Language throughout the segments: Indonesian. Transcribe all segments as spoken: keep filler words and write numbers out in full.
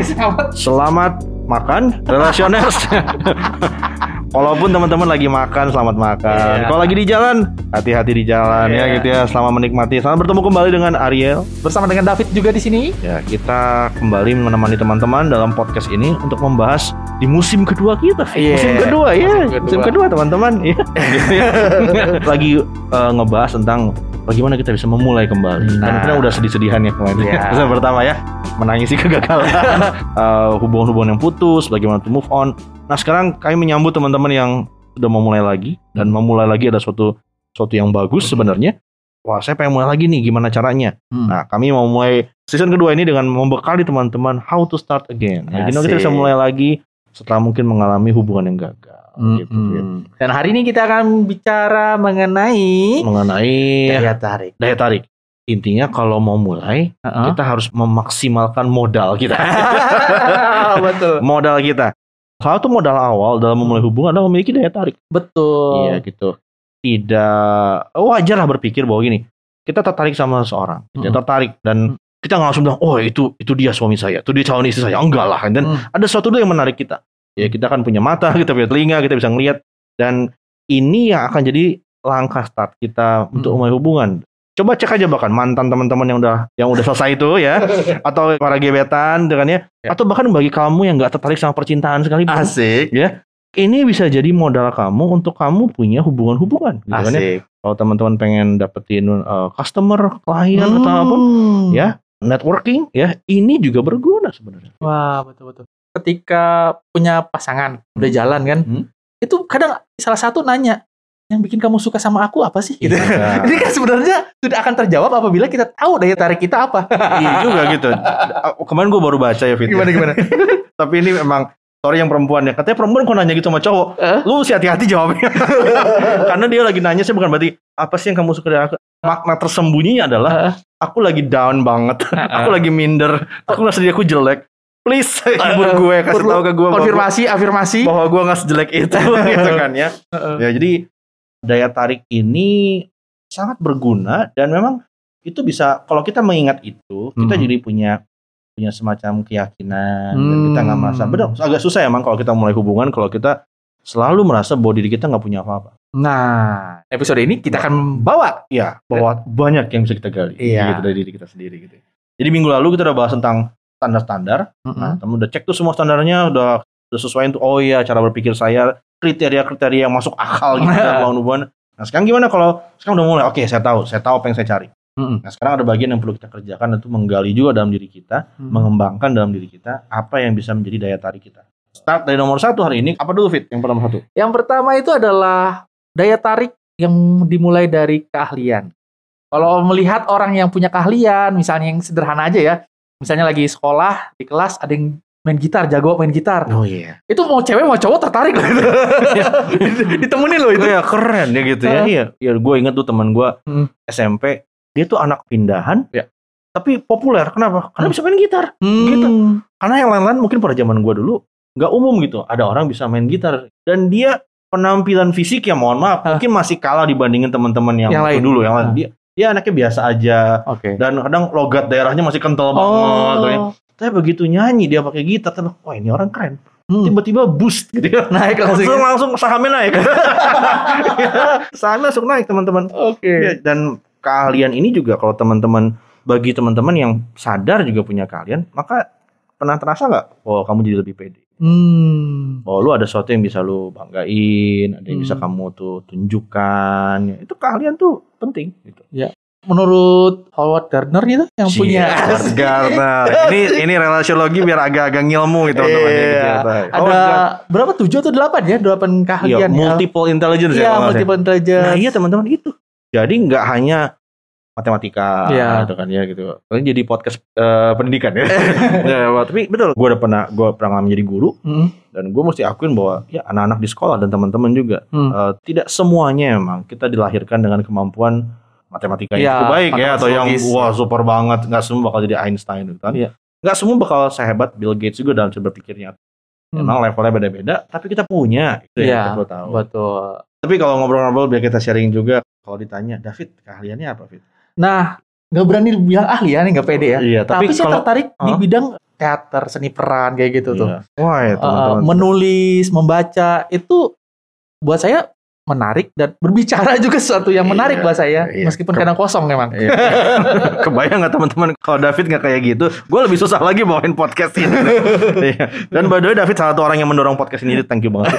selamat. Selamat makan, relasioners. Walaupun teman-teman lagi makan, selamat makan. Yeah. Kalau lagi di jalan, hati-hati di jalan, yeah, ya gitu ya. Selamat menikmati. Selamat bertemu kembali dengan Ariel, bersama dengan David juga di sini. Ya, kita kembali menemani teman-teman dalam podcast ini untuk membahas di musim kedua kita. Yeah. Musim kedua ya. Musim kedua, musim kedua teman-teman. Ya. Lagi uh, ngebahas tentang bagaimana kita bisa memulai kembali. Nah, karena udah sedih-sedihan ya kemarin. Yeah. Yang pertama ya, menangisi kegagalan, uh, hubungan-hubungan yang putus, bagaimana to move on. Nah sekarang kami menyambut teman-teman yang sudah memulai lagi. Dan memulai lagi ada suatu suatu yang bagus sebenarnya. Wah, saya pengen mulai lagi nih, gimana caranya? Hmm. Nah kami mau mulai season kedua ini dengan membekali teman-teman how to start again. Nah, jadi kita bisa mulai lagi setelah mungkin mengalami hubungan yang gagal. Hmm. Gitu, gitu. Dan hari ini kita akan bicara mengenai Mengenai daya tarik. Daya tarik. Intinya kalau mau mulai, uh-huh, kita harus memaksimalkan modal kita. Betul. Modal kita. Salah satu modal awal dalam memulai hubungan adalah memiliki daya tarik. Betul. Iya gitu. Tidak wajar lah berpikir bahwa gini, kita tertarik sama seseorang, mm-hmm, kita tertarik dan mm-hmm, kita nggak langsung bilang, oh itu itu dia suami saya, itu dia calon istri saya, enggak lah. Dan mm-hmm, ada sesuatu yang menarik kita. Ya kita kan punya mata, kita punya telinga, kita bisa ngelihat. Dan ini yang akan jadi langkah start kita mm-hmm untuk memulai hubungan. Coba cek aja bahkan mantan teman-teman yang udah yang udah selesai itu ya, atau para gebetan dengan ya, atau bahkan bagi kamu yang nggak tertarik sama percintaan sekalipun, asik ya, ini bisa jadi modal kamu untuk kamu punya hubungan-hubungan gitu kan ya. Kalau teman-teman pengen dapetin uh, customer, klien hmm. atau apapun ya, networking ya, ini juga berguna sebenarnya. Wah, betul-betul. Ketika punya pasangan hmm. udah jalan kan, hmm. itu kadang salah satu nanya, yang bikin kamu suka sama aku apa sih? Gitu. Ya. Ini kan sebenarnya sudah akan terjawab apabila kita tahu daya tarik kita apa. Iya juga gitu. Kemarin gue baru baca ya Fit. Gimana gimana. Tapi ini memang story yang perempuan ya. Katanya perempuan kok nanya gitu sama cowok, eh? Lu mesti hati-hati jawabnya. Karena dia lagi nanya sih bukan berarti apa sih yang kamu suka dari aku. Makna tersembunyinya adalah aku lagi down banget. Aku lagi minder. Aku ngerasa diri aku jelek. Please hibur gue, kasih tahu ke gue. Konfirmasi, bahwa, afirmasi bahwa gue nggak sejelek itu gitu kan ya. Ya jadi daya tarik ini sangat berguna dan memang itu bisa kalau kita mengingat itu kita hmm. jadi punya punya semacam keyakinan hmm. dan kita nggak merasa benar agak susah emang kalau kita mulai hubungan kalau kita selalu merasa bahwa diri kita nggak punya apa-apa. Nah episode ini kita akan bawa ya bawa banyak yang bisa kita gali iya. gitu, dari diri kita sendiri gitu. Jadi minggu lalu kita udah bahas tentang standar-standar. Mm-hmm. Nah kamu udah cek tuh semua standarnya udah udah sesuaiin tuh. Oh iya cara berpikir saya. Kriteria-kriteria yang masuk akal gitu dalam hubungan. Nah sekarang gimana kalau sekarang udah mulai? Oke, saya tahu, saya tahu apa yang saya cari. Mm-hmm. Nah sekarang ada bagian yang perlu kita kerjakan itu menggali juga dalam diri kita, mm-hmm. mengembangkan dalam diri kita apa yang bisa menjadi daya tarik kita. Start dari nomor satu hari ini. Apa dulu Fit? Yang pertama satu. Yang pertama itu adalah daya tarik yang dimulai dari keahlian. Kalau melihat orang yang punya keahlian, misalnya yang sederhana aja ya, misalnya lagi sekolah di kelas ada yang main gitar, jago main gitar. Oh iya. Yeah. Itu mau cewek mau cowok tertarik loh itu. Ditemenin loh itu. Ya keren ya gitu ya. Iya. Ya gue inget tuh teman gue hmm. S M P, dia tuh anak pindahan. Ya. Tapi populer. Kenapa? Karena hmm. bisa main gitar. Hmm. Gitu. Karena yang lain-lain mungkin pada zaman gue dulu nggak umum gitu. Ada orang bisa main gitar dan dia penampilan fisik ya mohon maaf huh? mungkin masih kalah dibandingin teman-teman yang, yang lain dulu. Yang lain dia dia anaknya biasa aja. Okay. Dan kadang logat daerahnya masih kental banget. Oh. Tapi begitu nyanyi dia pakai gitar, terus wah ini orang keren. Hmm. Tiba-tiba boost gitu ya. Naik langsung. Langsung, langsung sahamnya naik. Sahamnya langsung naik teman-teman. Oke. Okay. Ya, dan keahlian ini juga kalau teman-teman bagi teman-teman yang sadar juga punya keahlian, maka pernah terasa nggak? Oh kamu jadi lebih pede. Hmm. Oh lu ada sesuatu yang bisa lu banggain, ada yang hmm. bisa kamu tuh tunjukkan. Itu keahlian tuh penting. Gitu. Ya. Menurut Howard Gardner gitu yang Cie, punya Howard Gardner. Ini ini relasiologi biar agak-agak ngilmu gitu teman-teman. Iya. Ada Gardner. Berapa tujuh atau delapan ya? Delapan keahlian. Iya, multiple intelligence ya. Iya, multiple ya. Intelligence. Nah, iya teman-teman itu. Jadi nggak hanya matematika ya. Gitu kan ya gitu. Ini jadi podcast uh, pendidikan ya. Ya, tapi betul. Gue udah pernah gue pernah menjadi guru hmm. dan gue mesti akuin bahwa ya anak-anak di sekolah dan teman-teman juga hmm. uh, tidak semuanya memang kita dilahirkan dengan kemampuan matematika yang ya, cukup baik ya atau yang wah super banget nggak semua bakal jadi Einstein gitu kan ya. Nggak semua bakal sehebat Bill Gates juga dalam cara berpikirnya memang hmm. levelnya beda-beda tapi kita punya itu ya, ya kita tahu betul. Tapi kalau ngobrol-ngobrol biar kita sharing juga kalau ditanya David keahliannya apa Fit? Nah nggak berani bilang ahli ya nggak pede ya iya, tapi, tapi saya kalau, tertarik huh? di bidang teater, seni peran kayak gitu yeah. tuh. Wah, ya, teman-teman. Uh, menulis, membaca itu buat saya menarik dan berbicara juga sesuatu yang menarik yeah, buat saya yeah. meskipun Ke- kadang kosong memang. Yeah. Kebayang nggak teman-teman kalau David nggak kayak gitu, gue lebih susah lagi bawain podcast ini. Dan by the way David salah satu orang yang mendorong podcast ini, thank you banget.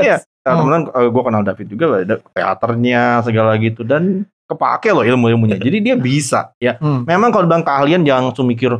Iya, teman-teman, gue kenal David juga, teaternya segala gitu dan kepake loh ilmu-ilmunya. Jadi dia bisa ya. Hmm. Memang kalau bang keahlian jangan langsung mikir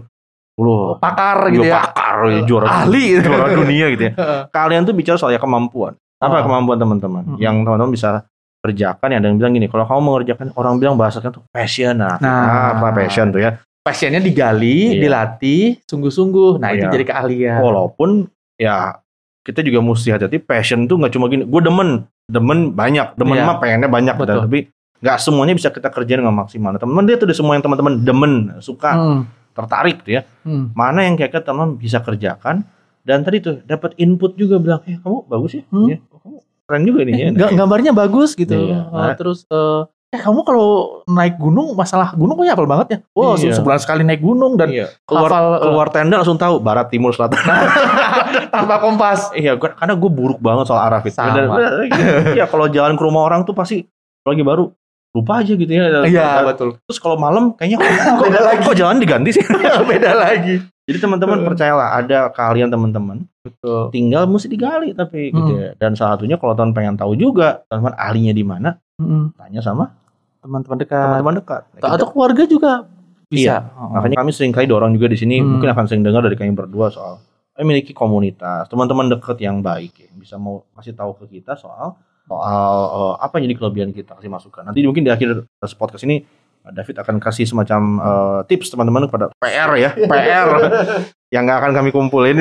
loh pakar gitu ya. Pakar ya, juara ahli gitu. Juara dunia gitu ya. Keahlian tuh bicara soal ya kemampuan. Apa kemampuan teman-teman hmm. yang teman-teman bisa kerjakan? Ada yang bilang gini, kalau kamu mengerjakan, orang bilang bahasanya tuh passion. Nah, nah apa passion tuh ya? Passionnya digali, iya. dilatih, sungguh-sungguh. Nah iya. itu jadi keahlian. Walaupun ya kita juga mesti hati-hati. Passion tuh nggak cuma gini. Gue demen, demen banyak, demen iya. mah pengennya banyak, dan, tapi nggak semuanya bisa kita kerjain dengan maksimal. Nah, teman-teman dia tuh ada semua yang teman-teman demen, suka, hmm. tertarik tuh ya. Hmm. Mana yang kayaknya teman bisa kerjakan? Dan tadi tuh dapat input juga bilang, eh kamu bagus ya, hmm? ya kamu keren juga nih eh, ya. G- gambarnya bagus gitu. Iya. Nah, nah, terus uh, eh kamu kalau naik gunung, masalah gunung punya apal banget ya. Wow iya. sebulan sekali naik gunung dan iya. keluar hafal, keluar tenda langsung tahu barat, timur, selatan. Tanpa kompas. Iya, gua, karena gue buruk banget soal arah gitu. Iya, kalau jalan ke rumah orang tuh pasti lagi baru. Lupa aja gitu ya. Iya betul. Terus kalau malam kayaknya kok, beda lagi. Kok jalan diganti sih? Beda lagi. Jadi teman-teman percayalah ada keahlian teman-teman. Betul. Tinggal mesti digali tapi hmm. gitu ya. Dan salah satunya kalau teman pengen tahu juga teman ahlinya di mana, hmm. tanya sama teman-teman dekat. Teman-teman dekat. Nah, atau keluarga juga bisa. Iya. Oh. Makanya kami sering kali dorong juga di sini hmm. mungkin akan sering dengar dari kami berdua soal memiliki komunitas, teman-teman dekat yang baik yang bisa mau kasih tahu ke kita soal soal uh, apa yang jadi kelebihan kita, kasih masukan. Nanti mungkin di akhir podcast ini David akan kasih semacam uh, tips teman-teman kepada P R ya, P R yang gak akan kami kumpulin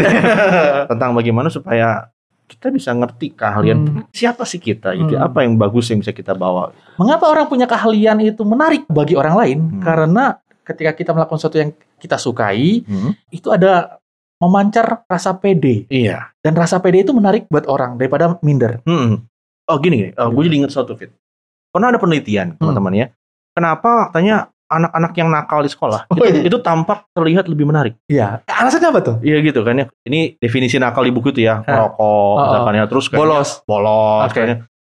tentang bagaimana supaya kita bisa ngerti keahlian hmm. siapa sih kita gitu, hmm. apa yang bagus yang bisa kita bawa. Mengapa orang punya keahlian itu menarik bagi orang lain? Hmm. Karena ketika kita melakukan sesuatu yang kita sukai, hmm. itu ada memancar rasa pede. Iya. Dan rasa pede itu menarik buat orang daripada minder. Hmm. Oh gini gini, uh, gue jadi ingat suatu fit. Pernah ada penelitian teman-teman hmm. ya. Kenapa katanya anak-anak yang nakal di sekolah oh, itu, iya. itu tampak terlihat lebih menarik? Iya. Alasannya apa tuh? Iya gitu kan ya. Ini definisi nakal di buku itu ya. Merokok, oh, misalkan ya. Terus kayaknya, bolos, bolos okay. kayaknya.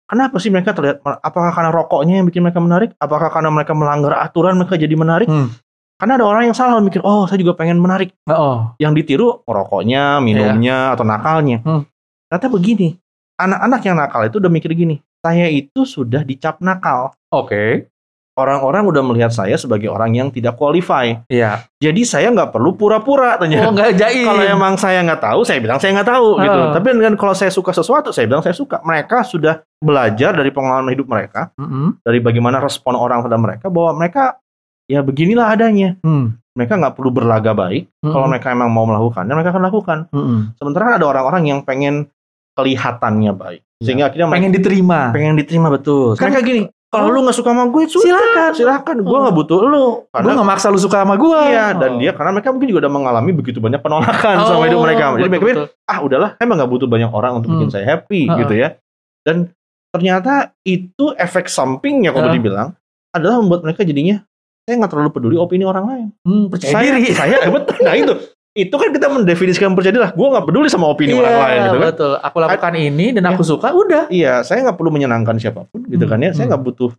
Kenapa sih mereka terlihat? Apakah karena rokoknya yang bikin mereka menarik? Apakah karena mereka melanggar aturan mereka jadi menarik? Hmm. Karena ada orang yang salah mikir, oh saya juga pengen menarik. Oh. Yang ditiru merokoknya, minumnya yeah. atau nakalnya. Hmm. Ternyata begini. Anak-anak yang nakal itu udah mikir gini, saya itu sudah dicap nakal. Oke. Okay. Orang-orang udah melihat saya sebagai orang yang tidak qualify. Iya. Jadi saya nggak perlu pura-pura. Tanya. Oh nggak jaim. Kalau emang saya nggak tahu, saya bilang saya nggak tahu oh. gitu. Tapi kan kalau saya suka sesuatu, saya bilang saya suka. Mereka sudah belajar dari pengalaman hidup mereka, mm-hmm. dari bagaimana respon orang pada mereka, bahwa mereka ya beginilah adanya. Hmm. Mereka nggak perlu berlagak baik. Mm-hmm. Kalau mereka emang mau melakukannya, mereka akan lakukan. Mm-hmm. Sementara ada orang-orang yang pengen kelihatannya baik, sehingga akhirnya pengen mereka, diterima, pengen diterima betul. Karena kayak gini, kalau oh. lu nggak suka sama gue, sudah, silakan, silakan. Gue nggak oh. butuh lu, karena gue nggak maksa lu suka sama gue. Iya, oh. dan dia karena mereka mungkin juga udah mengalami begitu banyak penolakan oh. sama hidup mereka. Jadi betul, mereka bilang, ah udahlah, emang nggak butuh banyak orang untuk hmm. bikin saya happy uh-uh. gitu ya. Dan ternyata itu efek sampingnya kalau uh. dibilang adalah membuat mereka jadinya saya nggak terlalu peduli opini orang lain. Hmm, percaya saya, diri, saya hebat. Nah itu. Itu kan kita mendefinisikan percaya diri lah. Gue gak peduli sama opini yeah, orang lain gitu kan. Betul. Aku lakukan A- ini dan aku ya. Suka udah. Iya, saya gak perlu menyenangkan siapapun gitu hmm. kan ya. Saya hmm. gak butuh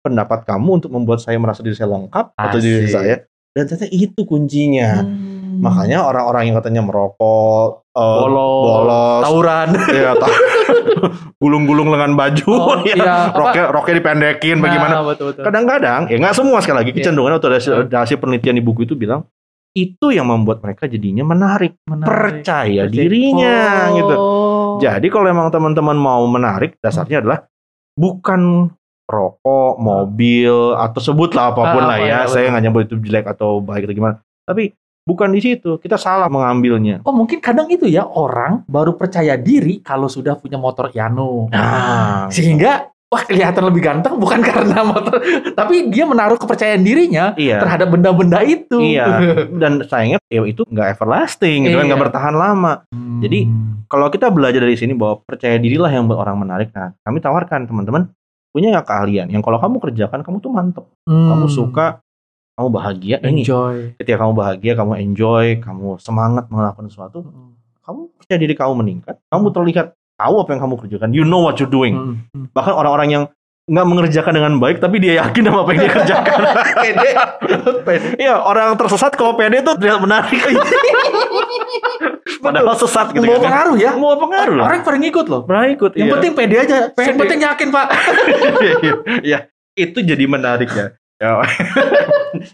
pendapat kamu untuk membuat saya merasa diri saya lengkap Asik. Atau diri saya. Dan ternyata itu kuncinya hmm. Makanya orang-orang yang katanya merokok um, bolos, bolos tawuran ya, ta- gulung-gulung lengan baju oh, ya. Iya, roknya, roknya dipendekin nah, bagaimana betul, betul. Kadang-kadang ya gak semua sekali lagi yeah. kecenderungannya atau ada hasil penelitian di buku itu bilang itu yang membuat mereka jadinya menarik, menarik. Percaya Percik. Dirinya oh. gitu. Jadi kalau emang teman-teman mau menarik, dasarnya adalah bukan rokok, mobil atau sebutlah apapun ah, lah ya. Apa, saya nggak nyebut itu jelek atau baik atau gimana. Tapi bukan di situ, kita salah mengambilnya. Oh mungkin kadang itu ya orang baru percaya diri kalau sudah punya motor Yano, nah, sehingga wah kelihatan lebih ganteng bukan karena motor, tapi dia menaruh kepercayaan dirinya iya. terhadap benda-benda itu. Iya. Dan sayangnya ya itu nggak everlasting, gitu iya. kan nggak bertahan lama. Hmm. Jadi kalau kita belajar dari sini bahwa percaya dirilah yang buat orang menarik. Nah, kami tawarkan teman-teman punya nggak keahlian yang kalau kamu kerjakan kamu tuh mantep, hmm. kamu suka, kamu bahagia, enjoy. Ini ketika kamu bahagia, kamu enjoy, kamu semangat melakukan sesuatu, hmm. kamu percaya diri kamu meningkat, kamu terlihat tahu apa yang kamu kerjakan, you know what you're doing. Hmm. Hmm. Bahkan orang-orang yang nggak mengerjakan dengan baik tapi dia yakin sama apa yang dia kerjakan. Pede. Iya, orang tersesat kalau pede itu terlihat menarik. Padahal sesat gitu. Mau kan, pengaruh ya? Mau pengaruh lah. Orang paling ikut loh. Paling ikut. Yang iya. penting pede aja. Pede. Yang penting yakin, Pak. Iya. Itu jadi menarik ya.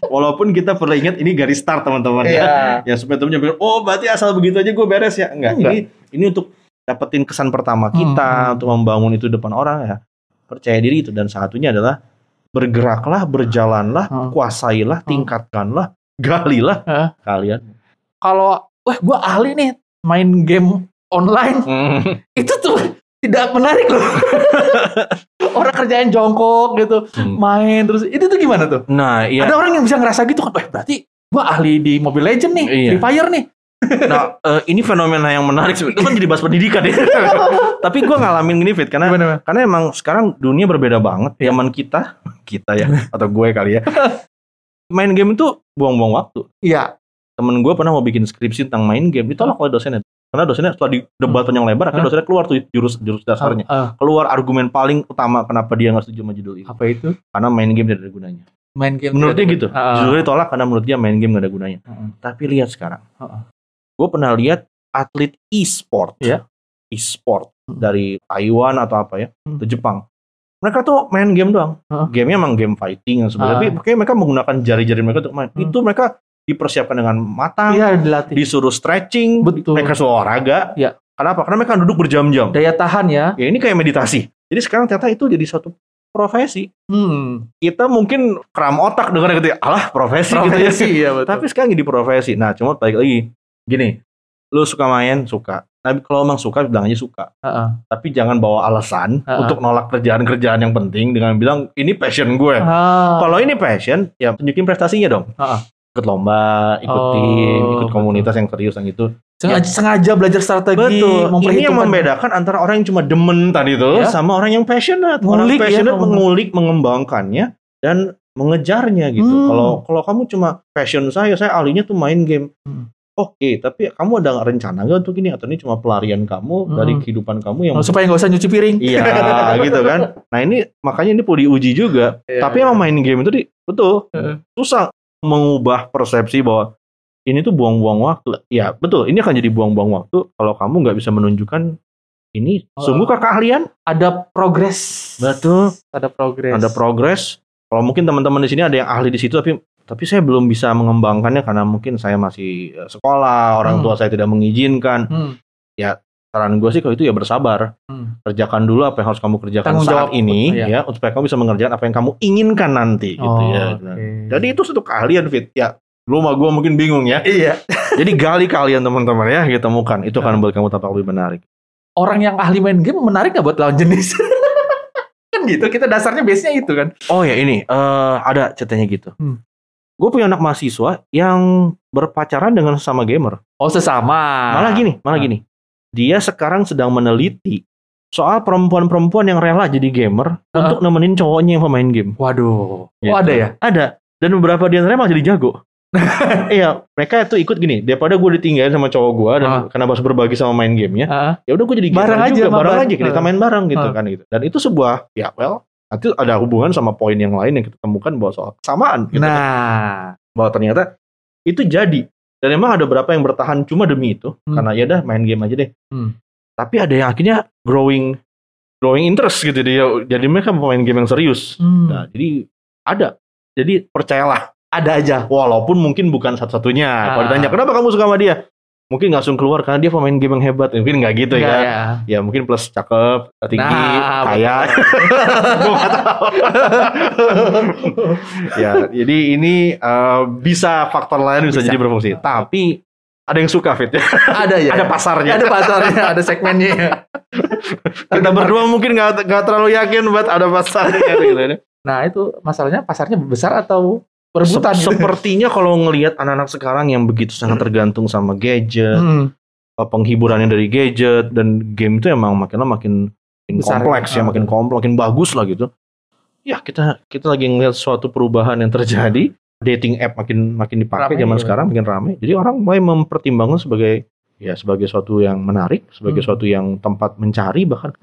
Walaupun kita perlu ingat ini garis start teman-teman yeah. ya. Ya supaya teman-teman bilang, "Oh, berarti asal begitu aja gue beres ya?" Enggak. Enggak. Ini ini untuk dapetin kesan pertama kita, hmm. untuk membangun itu depan orang ya. Percaya diri itu, dan satunya adalah bergeraklah, berjalanlah, hmm. kuasailah, tingkatkanlah, galilah hmm. kalian. Kalau wah gue ahli nih main game online, hmm. itu tuh tidak menarik loh. Orang kerjain jongkok gitu, hmm. main terus itu tuh gimana tuh? Nah, iya. Ada orang yang bisa ngerasa gitu kan, wah berarti gue ahli di Mobile Legend nih, iya. di Fire nih. Nah, uh, ini fenomena yang menarik. Itu kan jadi bahas pendidikan ya. Tapi gue ngalamin gini, Fit, karena Bener-bener. karena emang sekarang dunia berbeda banget. Zaman kita, kita ya, atau gue kali ya, main game itu buang-buang waktu. Iya. Temen gue pernah mau bikin skripsi tentang main game, ditolak oleh dosennya. Karena dosennya setelah di debat panjang lebar, akhirnya dosennya keluar tuh jurus-jurus dasarnya. Uh, uh. Keluar argumen paling utama kenapa dia nggak setuju sama judul itu. Apa itu? Karena main game tidak ada gunanya. Main game. Menurut dia gitu. Uh. Judulnya ditolak karena menurut dia main game nggak ada gunanya. Uh. Tapi lihat sekarang. Uh. Gue pernah lihat atlet e-sport, yeah. e-sport hmm. dari Taiwan atau apa ya, hmm. atau Jepang. Mereka tuh main game doang. Huh? Gamenya emang game fighting yang sebenarnya. Uh. Tapi mereka menggunakan jari-jari mereka untuk main. Hmm. Itu mereka dipersiapkan dengan matang, yeah, disuruh stretching, Betul. mereka suruh olahraga. Yeah. Kenapa? Karena mereka duduk berjam-jam. Daya tahan ya. Ya ini kayak meditasi. Jadi sekarang ternyata itu jadi satu profesi. Hmm. Kita mungkin kram otak dengan gitu ya, alah profesi, profesi gitu ya. Ya, tapi sekarang jadi profesi. Nah cuma balik lagi. Gini, lu suka main, suka. Tapi kalau emang suka, bilang aja suka. Uh-uh. Tapi jangan bawa alasan uh-uh. untuk nolak kerjaan-kerjaan yang penting dengan bilang, ini passion gue. Uh. Kalau ini passion, ya tunjukin prestasinya dong. Uh-uh. Ikut lomba, ikut oh, tim, ikut komunitas betul. yang serius, yang itu. Sengaja, ya. sengaja belajar strategi. Betul. Ini yang membedakan antara orang yang cuma demen tadi itu, ya? sama orang yang passionate. Orang passionate ya, mengulik, mengembangkannya, dan mengejarnya gitu. Kalau hmm. kalau kamu cuma passion saya, saya ahlinya tuh main game. Hmm. Oke, okay, tapi kamu ada rencana gak untuk ini? Atau ini cuma pelarian kamu hmm. dari kehidupan kamu yang... Supaya gak usah nyuci piring. Iya, gitu kan. Nah ini, makanya ini perlu diuji juga. Yeah. Tapi emang main game itu, di, betul. Yeah. Susah mengubah persepsi bahwa ini tuh buang-buang waktu. Ya, betul. Ini akan jadi buang-buang waktu kalau kamu gak bisa menunjukkan ini sungguh keahlian. Ada progres. Betul. Ada progres. Ada progres. Kalau mungkin teman-teman di sini ada yang ahli di situ, tapi... Tapi saya belum bisa mengembangkannya karena mungkin saya masih sekolah, orang hmm. tua saya tidak mengizinkan. Hmm. Ya, saran gue sih kalau itu ya bersabar. Hmm. Kerjakan dulu apa yang harus kamu kerjakan Tanggung saat ini, ya. ya, supaya kamu bisa mengerjakan apa yang kamu inginkan nanti. Oh, gitu ya. Okay. Jadi itu satu keahlian, Fit. Ya, lu sama gue mungkin bingung ya. Iya. Jadi gali keahlian teman-teman ya, kita temukan. Itu akan buat kamu tampak lebih menarik. Orang yang ahli main game menarik nggak buat lawan jenis? Kan gitu. Kita dasarnya biasanya itu kan. Oh ya ini uh, ada ceritanya gitu. Hmm. Gue punya anak mahasiswa yang berpacaran dengan sesama gamer. Oh sesama. Malah gini, malah nah. gini. Dia sekarang sedang meneliti soal perempuan-perempuan yang rela jadi gamer uh. untuk nemenin cowoknya yang pemain game. Waduh. Gitu. Oh ada ya? Ada. Dan beberapa di antaranya malah jadi jago. Iya, mereka tuh ikut gini. Daripada gue ditinggalin sama cowok gue dan uh. karena harus berbagi sama main gamenya, uh. ya udah gue jadi gamer bareng juga, aja, bareng aja kita uh. main bareng gitu uh. kan gitu. Dan itu sebuah ya well. Nanti ada hubungan sama poin yang lain yang kita temukan bahwa soal kesamaan. Gitu. Nah, bahwa ternyata itu jadi. Dan emang ada beberapa yang bertahan cuma demi itu. Hmm. Karena ya dah main game aja deh. Hmm. Tapi ada yang akhirnya growing growing interest gitu. Dia, jadi mereka mau main game yang serius. Hmm. Nah, jadi ada. Jadi percayalah. Ada aja. Walaupun mungkin bukan satu-satunya. Ah. Kalau ditanya, kenapa kamu suka sama dia? Mungkin nggak langsung keluar karena dia pemain game yang hebat, mungkin nggak gitu ya. ya ya mungkin plus cakep, tinggi, nah, kaya. Gue nggak tahu. Ya jadi ini uh, bisa faktor lain bisa, bisa jadi berfungsi, tapi ada yang suka Fit ya. Ada ya. Ada pasarnya. Ada pasarnya, ada segmennya. Kita berdua mungkin nggak nggak terlalu yakin buat ada pasarnya gitu. Nah itu masalahnya, pasarnya besar atau perbutan. Sepertinya kalau ngelihat anak-anak sekarang yang begitu sangat tergantung sama gadget, hmm. penghiburannya dari gadget, dan game itu emang makin makin besar, kompleks ya, makin kompleks, makin bagus lah gitu. Ya kita kita lagi ngelihat suatu perubahan yang terjadi dating app makin makin dipakai zaman ya. Sekarang makin ramai. Jadi orang mulai mempertimbangkan sebagai ya sebagai suatu yang menarik, sebagai hmm. suatu yang tempat mencari bahkan.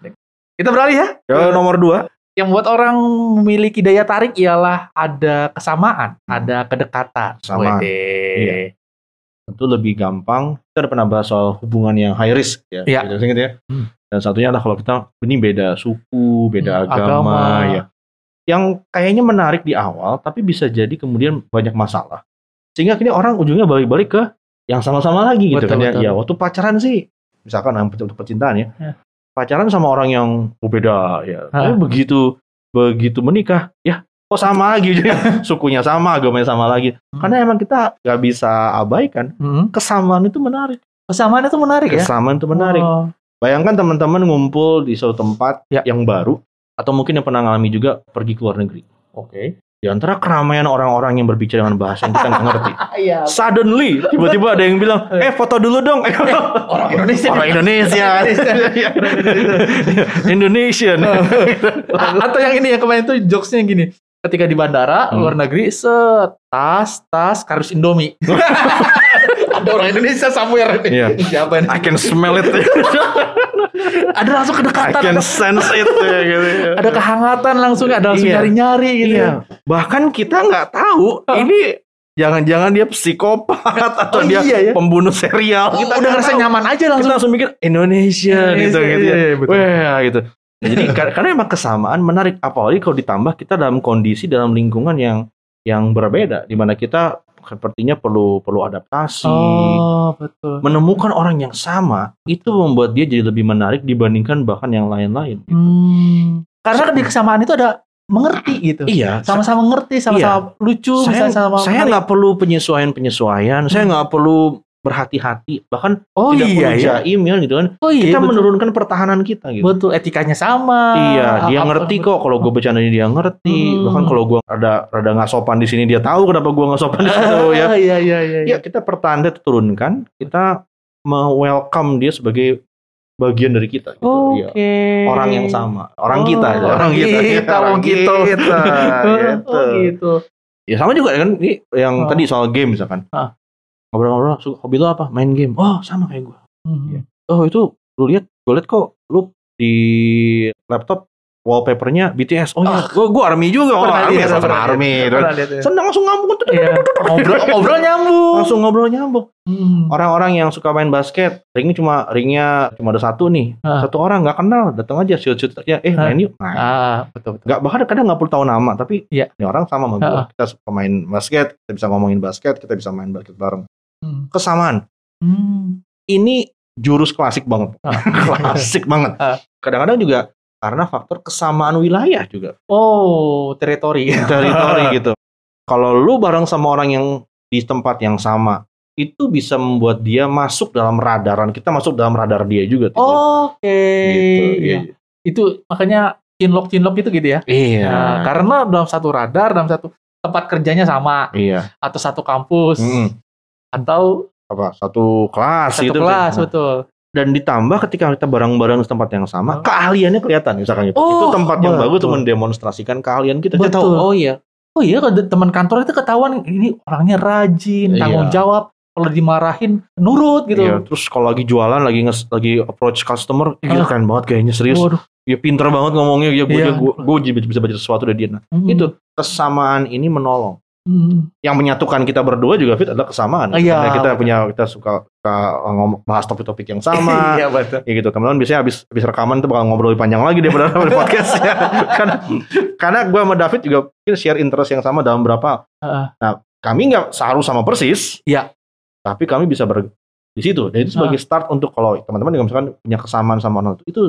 Kita beralih ya ke nomor dua. Yang buat orang memiliki daya tarik ialah ada kesamaan, hmm. ada kedekatan. Sama. Iya. Tentu lebih gampang. Kita ada pernah bahas soal hubungan yang high risk ya. Iya. Ingat ya. Hmm. Dan satunya adalah kalau kita ini beda suku, beda hmm, agama, agama ya. Yang kayaknya menarik di awal, tapi bisa jadi kemudian banyak masalah. Sehingga akhirnya orang ujungnya balik-balik ke yang sama-sama lagi gitu betul, kan. Betul. Ya waktu pacaran sih, misalkan untuk percintaan ya, ya. Pacaran sama orang yang berbeda ya. Tapi begitu begitu menikah, ya kok sama lagi. Sukunya sama, agamanya sama lagi. Hmm. Karena emang kita gak bisa abaikan, hmm. kesamaan itu menarik. Kesamaan itu menarik ya? Kesamaan itu menarik. Oh. Bayangkan teman-teman ngumpul di suatu tempat ya. Yang baru, atau mungkin yang pernah ngalami juga pergi ke luar negeri. Oke. Okay. Di antara keramaian orang-orang yang berbicara dengan bahasa yang kita nggak ngerti. Iya. Suddenly tiba-tiba ada yang bilang, "Eh, foto dulu dong." Eh, orang Indonesia. Orang Indonesia. Indonesian. Atau yang ini yang kemarin tuh jokesnya gini. Ketika di bandara hmm. luar negeri, setas tas kardus Indomie. Ada orang Indonesia somewhere ini. Yeah. Siapa ini? I can smell it. Ada langsung kedekatan. I can sense it. Ya, gitu, ya. Ada kehangatan langsung. Ada langsung iya. nyari-nyari gitu. Iya. Bahkan kita gak tahu. Huh? Ini jangan-jangan dia psikopat. Atau oh, dia iya, ya? Pembunuh serial. Oh, kita udah ngerasa tahu. Nyaman aja langsung. Kita langsung mikir Indonesia, Indonesia gitu. Iya, gitu, iya, ya. Betul. Wah gitu. Nah, jadi karena emang kesamaan menarik. Apalagi kalau ditambah kita dalam kondisi, dalam lingkungan yang yang berbeda. Dimana kita sepertinya perlu perlu adaptasi. Oh, betul. Menemukan orang yang sama itu membuat dia jadi lebih menarik dibandingkan bahkan yang lain-lain. Gitu. Hmm. Karena di kesamaan itu ada mengerti gitu. Iya. Sama-sama mengerti, sama-sama iya. lucu. Saya saya nggak perlu penyesuaian-penyesuaian. Hmm. Saya nggak perlu berhati-hati. Bahkan oh, tidak iya, perlu jaim ya gitu kan. Oh, iya, kita betul. Menurunkan pertahanan kita. Gitu. Betul. Etikanya sama. Iya. Dia apa, ngerti kok. Kalau gue bercandanya dia ngerti. Hmm. Bahkan kalau gue ada rada nggak sopan di sini dia tahu kenapa gue nggak sopan di situ ya. Iya, iya, iya, iya. Kita pertanda turunkan. Kita welcome dia sebagai bagian dari kita. Gitu. Oh, ya. Okay. Orang yang sama. Orang oh, kita. Orang kita. Kita. Orang kita. Kita. Gitu. Oh, gitu. Ya sama juga kan. Ini yang oh. tadi soal game misalkan. Ah. Ngobrol-ngobrol, hobi lo apa? Main game. Oh, sama kayak gue. Mm-hmm. Oh, itu lu lihat, gue lihat kok lu di laptop wallpapernya B T S. Oh, oh ya, gue gue army juga. Oh, army, ya, sama army. Senang langsung nyambung. Ngobrol, ngobrol nyambung. Langsung ngobrol nyambung. Hmm. Orang-orang yang suka main basket, ringnya cuma ringnya cuma ada satu nih. Ha. Satu orang nggak kenal, datang aja shoot-shoot aja. Eh, main yuk. Nah, ah, betul betul. Gak, bahkan kadang nggak perlu tahu nama, tapi ya. Ini orang sama sama gue. Kita pemain basket, kita bisa ngomongin basket, kita bisa main basket bareng. Hmm. Kesamaan hmm. ini jurus klasik banget ah. klasik banget ah. Kadang-kadang juga karena faktor kesamaan wilayah juga oh teritori teritori gitu. Kalau lu bareng sama orang yang di tempat yang sama itu bisa membuat dia masuk dalam radaran kita, masuk dalam radar dia juga gitu. Oke okay. gitu, ya. Gitu. Itu makanya cinlok-cinlok gitu gitu ya iya nah, karena dalam satu radar, dalam satu tempat kerjanya sama iya. atau satu kampus mm. atau apa satu kelas satu gitu kelas nah. betul. Dan ditambah ketika kita bareng-bareng di tempat yang sama oh. keahliannya kelihatan misalkan gitu. Oh, itu tempat betul. Yang bagus untuk mendemonstrasikan keahlian kita. Kita tahu oh iya oh iya teman kantor itu ketahuan ini orangnya rajin iya. tanggung jawab, kalau dimarahin nurut gitu iya. Terus kalau lagi jualan lagi nge- lagi approach customer ah. keren banget kayaknya serius waduh. Ya pinter banget ngomongnya ya gue iya. gue bisa baca sesuatu dari dia nah hmm. itu kesamaan ini menolong. Hmm. Yang menyatukan kita berdua juga Fit adalah kesamaan. Oh, iya, kita betul. punya kita suka, suka ngomong bahas topik-topik yang sama. Iya betul. Ya gitu. Kemudian biasanya habis habis rekaman tuh bakal ngobrol panjang lagi daripada di podcast ya. Karena karena gue sama David juga mungkin share interest yang sama dalam berapa. Uh. Nah, kami enggak harus sama persis. Iya. Tapi kami bisa ber di situ. Dan itu sebagai uh. start untuk kalau teman-teman juga misalkan punya kesamaan sama orang itu, itu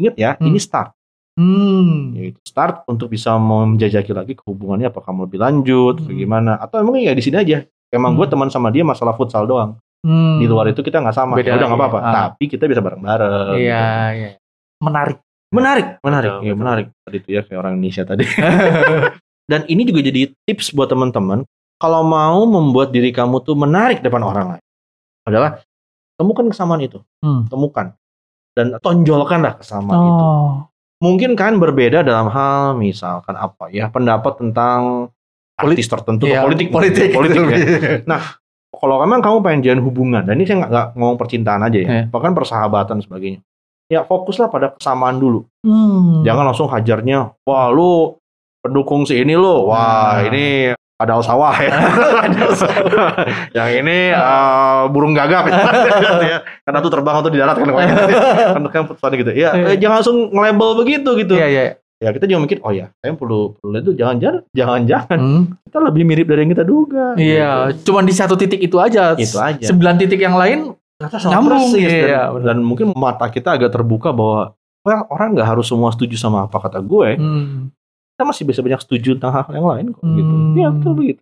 ingat ya, hmm. ini start. Hmm. Yaitu start untuk bisa menjajaki lagi hubungannya apa kamu lebih lanjut hmm. atau gimana atau emang ya di sini aja emang hmm. gue teman sama dia masalah futsal doang hmm. di luar itu kita nggak sama beda, udah nggak iya. apa-apa ah. tapi kita bisa bareng-bareng iya, gitu. Iya. menarik menarik menarik betul, ya, betul. menarik tadi itu ya kayak orang Indonesia tadi. Dan ini juga jadi tips buat teman-teman kalau mau membuat diri kamu tuh menarik depan orang lain adalah temukan kesamaan itu hmm. temukan dan tonjolkanlah kesamaan oh. itu. Mungkin kan berbeda dalam hal misalkan apa ya pendapat tentang artis tertentu, ya, politik, politik, politik, politik ya. Nah, kalau memang kamu pengen jalan hubungan, dan ini saya nggak ngomong percintaan aja ya, ya, bahkan persahabatan sebagainya, ya fokuslah pada kesamaan dulu. Hmm. Jangan langsung hajarnya, wah lu pendukung si ini lo, wah nah, ini ada sawah ya, yang ini uh, burung gagak, ya. Karena tuh terbang atau di darat kan, kan putusannya gitu. Ya, ya, jangan langsung nge-label begitu gitu. Ya, ya, ya kita juga mikir, oh ya, saya perlu perlu itu jangan-jangan, jangan-jangan hmm. kita lebih mirip dari yang kita duga. Iya, gitu. Cuman di satu titik itu aja. Itu aja. Sembilan titik yang lain nyambung. Persis, iya, dan, dan mungkin mata kita agak terbuka bahwa, well, orang nggak harus semua setuju sama apa kata gue. Hmm. Kita masih bisa banyak setuju tentang hal yang lain kok, hmm. gitu. Ya betul begitu.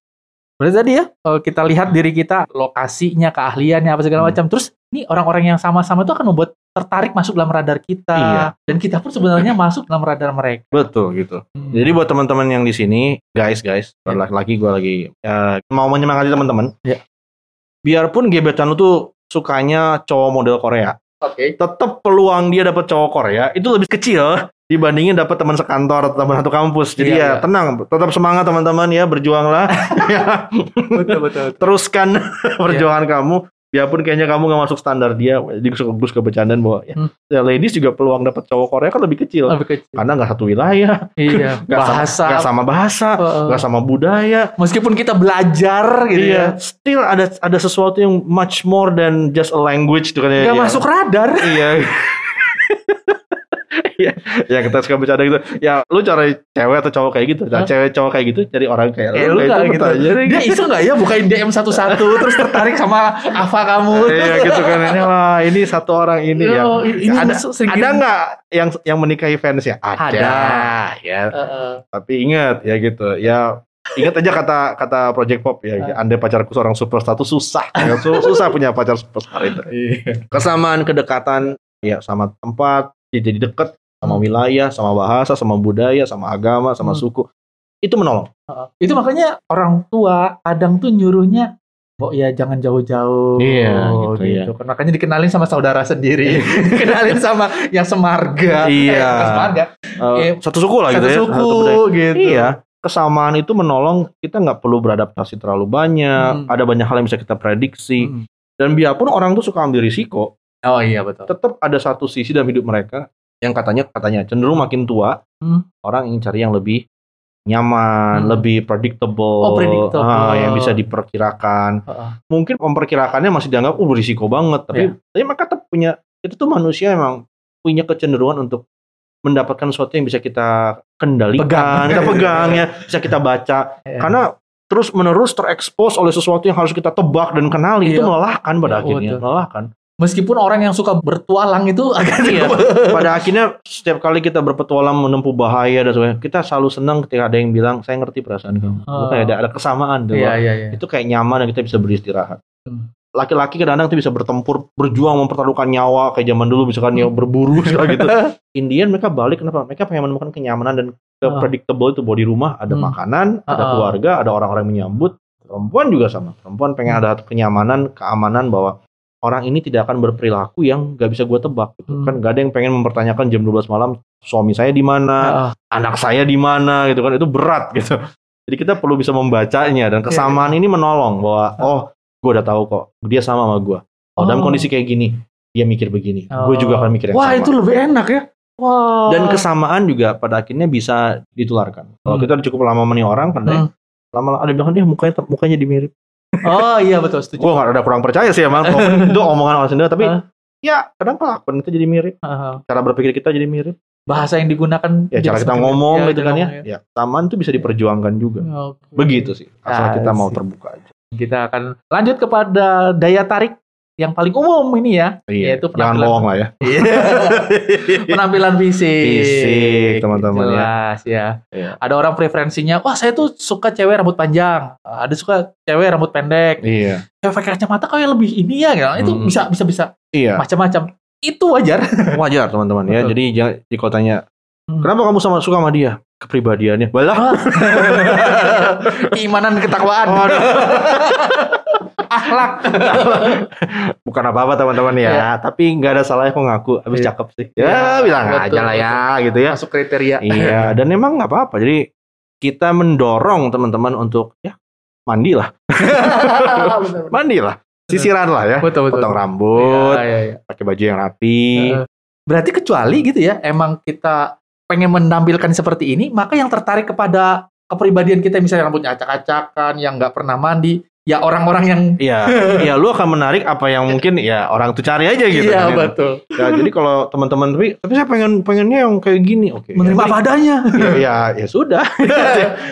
Berarti tadi ya kita lihat diri kita, lokasinya, keahliannya apa segala hmm. macam. Terus ini orang-orang yang sama-sama itu akan membuat tertarik masuk dalam radar kita. Iya. Dan kita pun sebenarnya masuk dalam radar mereka. Betul gitu. Hmm. Jadi buat teman-teman yang di sini, guys guys, yeah. lagi gue lagi uh, mau menyemangati teman-teman. Yeah. Biarpun gebetan lu tuh sukanya cowok model Korea, okay, tetap peluang dia dapat cowok Korea itu lebih kecil dibandingin dapat teman sekantor atau teman satu kampus. Jadi iya, ya iya. tenang, tetap semangat teman-teman ya, berjuanglah. Betul, betul, betul. Teruskan perjuangan iya. kamu. Biarpun kayaknya kamu nggak masuk standar dia, jadi suka-suka kebecandaan bahwa ya, hmm. ya ladies juga peluang dapat cowok Korea kan lebih kecil, lebih kecil. Karena nggak satu wilayah, iya. gak bahasa, nggak sama bahasa, nggak uh, sama budaya. Meskipun kita belajar, gitu iya. ya, still ada ada sesuatu yang much more than just a language, tuh kan ya. Gak ya. masuk radar. Iya. Ya, ya kita suka bercanda gitu. Ya lu cari cewek atau cowok kayak gitu, nah, cewek cowok kayak gitu, cari orang kayak eh, lu kayak gitu. Aja, dia gitu. Iso nggak ya bukain D M satu-satu, terus tertarik sama apa kamu? Iya gitu kan. Wah ini satu orang ini ya. Ada ada nggak yang yang menikahi fans ya? Ada. ada. Ya. Uh, uh. Tapi ingat ya gitu. Ya ingat aja kata kata Project Pop ya. Uh. Andai pacarku seorang superstar tuh susah. Ya. Susah punya pacar superstar itu. Kesamaan, kedekatan, ya sama tempat, ya, jadi deket. Sama wilayah, sama bahasa, sama budaya, sama agama, sama hmm. suku. Itu menolong. Itu makanya orang tua kadang tuh nyuruhnya, oh ya jangan jauh-jauh. Iya gitu, gitu. Iya. Makanya dikenalin sama saudara sendiri. Dikenalin sama yang semarga. Iya. Eh, semarga. Uh, eh, satu suku lah gitu satu ya. Suku, satu suku gitu. Iya. Kesamaan itu menolong. Kita gak perlu beradaptasi terlalu banyak. Hmm. Ada banyak hal yang bisa kita prediksi. Hmm. Dan biarpun orang tuh suka ambil risiko. Oh iya betul. Tetap ada satu sisi dalam hidup mereka yang katanya katanya cenderung makin tua, hmm. orang ingin cari yang lebih nyaman, hmm. lebih predictable, oh, predictable. Ah, yang bisa diperkirakan. Uh-uh. Mungkin memperkirakannya masih dianggap uh berisiko banget, tapi yeah. tapi maka tetap punya, itu tuh manusia emang punya kecenderungan untuk mendapatkan sesuatu yang bisa kita kendalikan, pegang. kita pegang ya, bisa kita baca. Yeah. Karena terus menerus terekspos oleh sesuatu yang harus kita tebak dan kenali, yeah. itu melelahkan pada yeah, akhirnya, oh, melelahkan. Meskipun orang yang suka bertualang itu agak iya. Pada akhirnya setiap kali kita berpetualang menempuh bahaya dan sebagainya, kita selalu senang ketika ada yang bilang saya ngerti perasaan kamu. Oh. Kayak ada, ada kesamaan tuh. Iya, iya, iya. Itu kayak nyaman dan kita bisa beristirahat. Hmm. Laki-laki kadang-kadang itu bisa bertempur, berjuang mempertaruhkan nyawa kayak zaman dulu misalkan hmm. ya berburu gitu. Indian mereka balik kenapa? Mereka pengen menemukan kenyamanan dan oh. predictable itu bahwa di rumah ada hmm. makanan, oh. ada keluarga, ada orang-orang menyambut. Perempuan juga sama. Perempuan pengen ada kenyamanan, keamanan bahwa orang ini tidak akan berperilaku yang gak bisa gue tebak gitu. Hmm. Kan gak ada yang pengen mempertanyakan jam dua belas malam suami saya di mana, uh. anak saya di mana gitu kan, itu berat gitu. Jadi kita perlu bisa membacanya dan kesamaan yeah. ini menolong bahwa oh gue udah tahu kok dia sama sama gue. Oh, oh. Dalam kondisi kayak gini dia mikir begini, oh. gue juga akan mikir yang wah, sama. Wah itu lebih enak ya. Wah. Dan kesamaan juga pada akhirnya bisa ditularkan. Kalau hmm. kita cukup lama menemani orang, kadang hmm. lama-lama ada bilang dia mukanya mukanya dimirip. Oh iya betul setuju. Gue gak ada kurang percaya sih emang itu omongan orang sendiri. Tapi uh. ya kadang kelakuan kita jadi mirip, uh-huh. cara berpikir kita jadi mirip, bahasa yang digunakan ya, cara kita ngomong ya, gitu kan ya. Ya taman itu bisa diperjuangkan juga, okay. Begitu sih asal nah, kita sih. Mau terbuka aja. Kita akan lanjut kepada daya tarik yang paling umum ini ya, iya. yaitu penampilan. Jangan bohong lah ya. Penampilan fisik. Fisik teman-teman jelas, ya. ya. Iya. Ada orang preferensinya, wah saya tuh suka cewek rambut panjang, ada suka cewek rambut pendek. Iya. Cewek pakai kacamata kayak lebih ini ya, gitu. Itu hmm. bisa bisa bisa. Iya. Macam-macam. Itu wajar. Wajar teman-teman ya. Jadi jangan dikotanya. Hmm. Kenapa kamu sama suka sama dia? Kepribadiannya. Balah. Keimanan ketakwaan. Oh, akhlak. Bukan apa-apa teman-teman ya, ya. Tapi nggak ada salahnya kok ngaku habis ya. Cakep sih. Ya, ya bilang betul, aja lah ya gitu ya. Masuk kriteria. Iya, dan memang nggak apa-apa. Jadi kita mendorong teman-teman untuk ya mandilah. Mandilah. Sisiran lah ya, betul, betul, potong betul. Rambut, ya, ya, ya. Pakai baju yang rapi. Berarti kecuali gitu ya, emang kita pengen menampilkan seperti ini, maka yang tertarik kepada kepribadian kita, misalnya rambutnya acak-acakan, yang nggak pernah mandi, ya orang-orang yang... Iya, ya, lu akan menarik apa yang mungkin ya orang tuh cari aja gitu. Iya, kan, betul. Ya, jadi kalau teman-teman, tapi, tapi saya pengen pengennya yang kayak gini, oke. Okay, menerima ya, apa adanya. Ya, ya, ya sudah.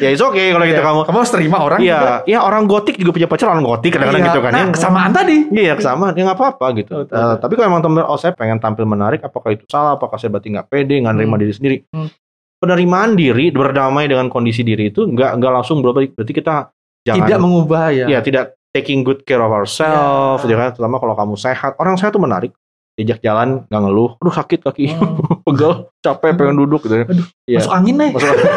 Ya, it's okay kalau gitu ya, kamu. Kamu harus terima orang ya, juga. Iya, orang gotik juga punya pacar, orang gotik kadang-kadang ya, gitu kan. Nah, ya, kesamaan tadi. Iya, kesamaan. Ya nggak apa-apa gitu. Betul, uh, betul. Tapi kalau emang teman-teman, oh saya pengen tampil menarik, apakah itu salah, apakah saya berarti nggak pede, nggak nerima hmm. diri sendiri. Hmm. Penerimaan diri, berdamai dengan kondisi diri itu, nggak nggak langsung berarti, berarti kita... Jangan, tidak mengubah ya. Iya, tidak taking good care of ourselves. Yeah. Terutama kalau kamu sehat. Orang sehat tuh menarik. Diajak jalan, gak ngeluh. Aduh sakit kaki. Hmm. Pegel, capek, pengen duduk. Gitu. Aduh, ya. Masuk angin nih. Masuk angin.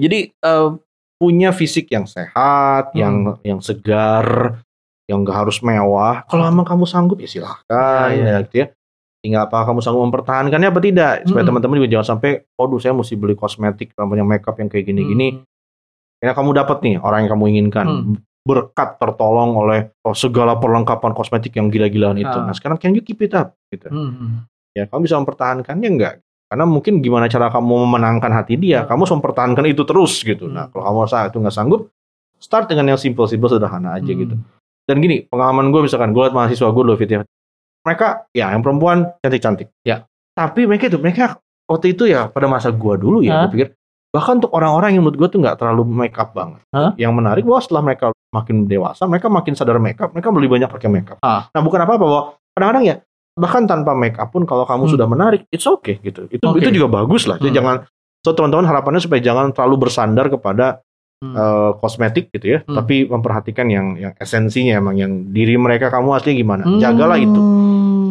Jadi uh, punya fisik yang sehat, hmm. yang yang segar, yang gak harus mewah. Kalau emang kamu sanggup ya silahkan. Ya, ya. Ya, gitu ya. Tinggal apa kamu sanggup mempertahankannya apa tidak. Supaya hmm. teman-teman juga jangan sampai, aduh saya mesti beli kosmetik, yang makeup yang kayak gini-gini. Hmm. Karena kamu dapat nih orang yang kamu inginkan, hmm. berkat tertolong oleh segala perlengkapan kosmetik yang gila-gilaan itu. Ah. Nah sekarang can you keep it up? Gitu. Hmm. Ya kamu bisa mempertahankannya enggak? Karena mungkin gimana cara kamu memenangkan hati dia, hmm. kamu harus mempertahankan itu terus gitu. Hmm. Nah kalau kamu rasa itu nggak sanggup, start dengan yang simple-simple sederhana aja hmm. gitu. Dan gini pengalaman gue misalkan gue liat mahasiswa gue dulu Fit ya, mereka ya yang perempuan cantik-cantik. Ya. Tapi mereka itu mereka waktu itu ya pada masa gue dulu ya, huh? Gue pikir. Bahkan untuk orang-orang yang menurut gue tuh gak terlalu make up banget. Huh? Yang menarik bahwa setelah mereka makin dewasa, mereka makin sadar make up, mereka lebih banyak pakai make up. Ah. Nah bukan apa-apa bahwa kadang-kadang ya, bahkan tanpa make up pun kalau kamu hmm. sudah menarik, it's okay gitu. Itu, okay. Itu juga bagus lah. Jadi hmm. jangan, so teman-teman harapannya supaya jangan terlalu bersandar kepada hmm. uh, kosmetik gitu ya, hmm. tapi memperhatikan yang yang esensinya emang, yang diri mereka kamu asli gimana. Hmm. Jagalah itu.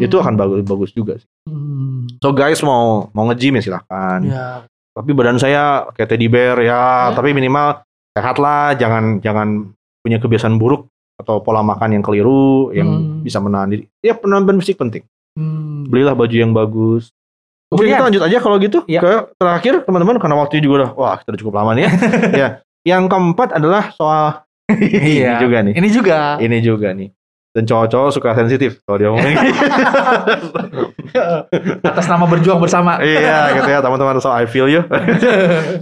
Itu akan bagus-bagus juga sih. Hmm. So guys mau mau nge-gym ya silahkan. Ya. Tapi badan saya kayak teddy bear ya, ya. Tapi minimal sehat lah, jangan jangan punya kebiasaan buruk atau pola makan yang keliru yang hmm. bisa menahan diri. Ya penampilan fisik penting. Hmm. Belilah baju yang bagus. Oke, kita lanjut aja kalau gitu ya. Ke terakhir teman-teman karena waktunya juga udah wah kita udah cukup lama nih ya. Ya. Yang keempat adalah soal ini ya. juga nih. Ini juga. Ini juga nih. Dan cowok-cowok suka sensitif kalau dia ngomongin atas nama berjuang bersama. Iya gitu ya teman-teman, so I feel you.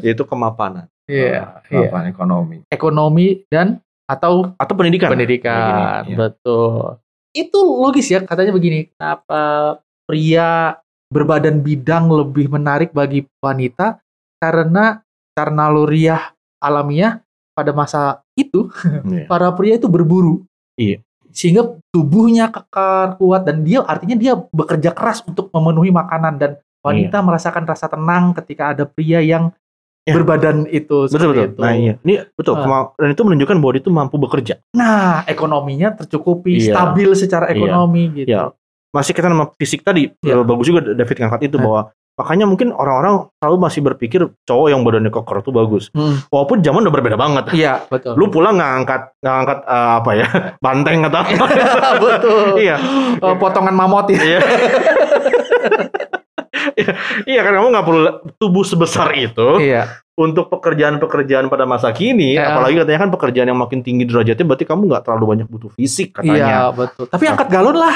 Yaitu kemapanan. Iya, yeah, kemapanan yeah. ekonomi. Ekonomi dan atau atau pendidikan. Pendidikan. Begini, betul. Ya. Itu logis ya katanya begini, kenapa pria berbadan bidang lebih menarik bagi wanita karena karena naluriah alamiah pada masa itu yeah. para pria itu berburu. Iya. Yeah. Sehingga tubuhnya kekar, kuat, dan dia artinya dia bekerja keras untuk memenuhi makanan, dan wanita iya. merasakan rasa tenang ketika ada pria yang iya. berbadan itu. Betul-betul. Nah iya, ini betul. Uh. Dan itu menunjukkan bahwa dia itu mampu bekerja. Nah, ekonominya tercukupi, iya. stabil secara ekonomi iya. gitu. Iya. Masih kita nama fisik tadi, iya. bagus juga David ngangkat itu uh. bahwa makanya mungkin orang-orang selalu masih berpikir cowok yang badannya keker tuh bagus. Hmm. Walaupun zaman udah berbeda banget. Iya, betul. Lu pulang ngangkat ngangkat uh, apa ya? Banteng atau apa? Betul. Iya. Uh, potongan mamut ya. Iya. Iya kan kamu nggak perlu tubuh sebesar itu. Iya. Untuk pekerjaan-pekerjaan pada masa kini, ya. Apalagi katanya kan pekerjaan yang makin tinggi derajatnya, berarti kamu nggak terlalu banyak butuh fisik katanya. Iya betul. Tapi angkat galon lah.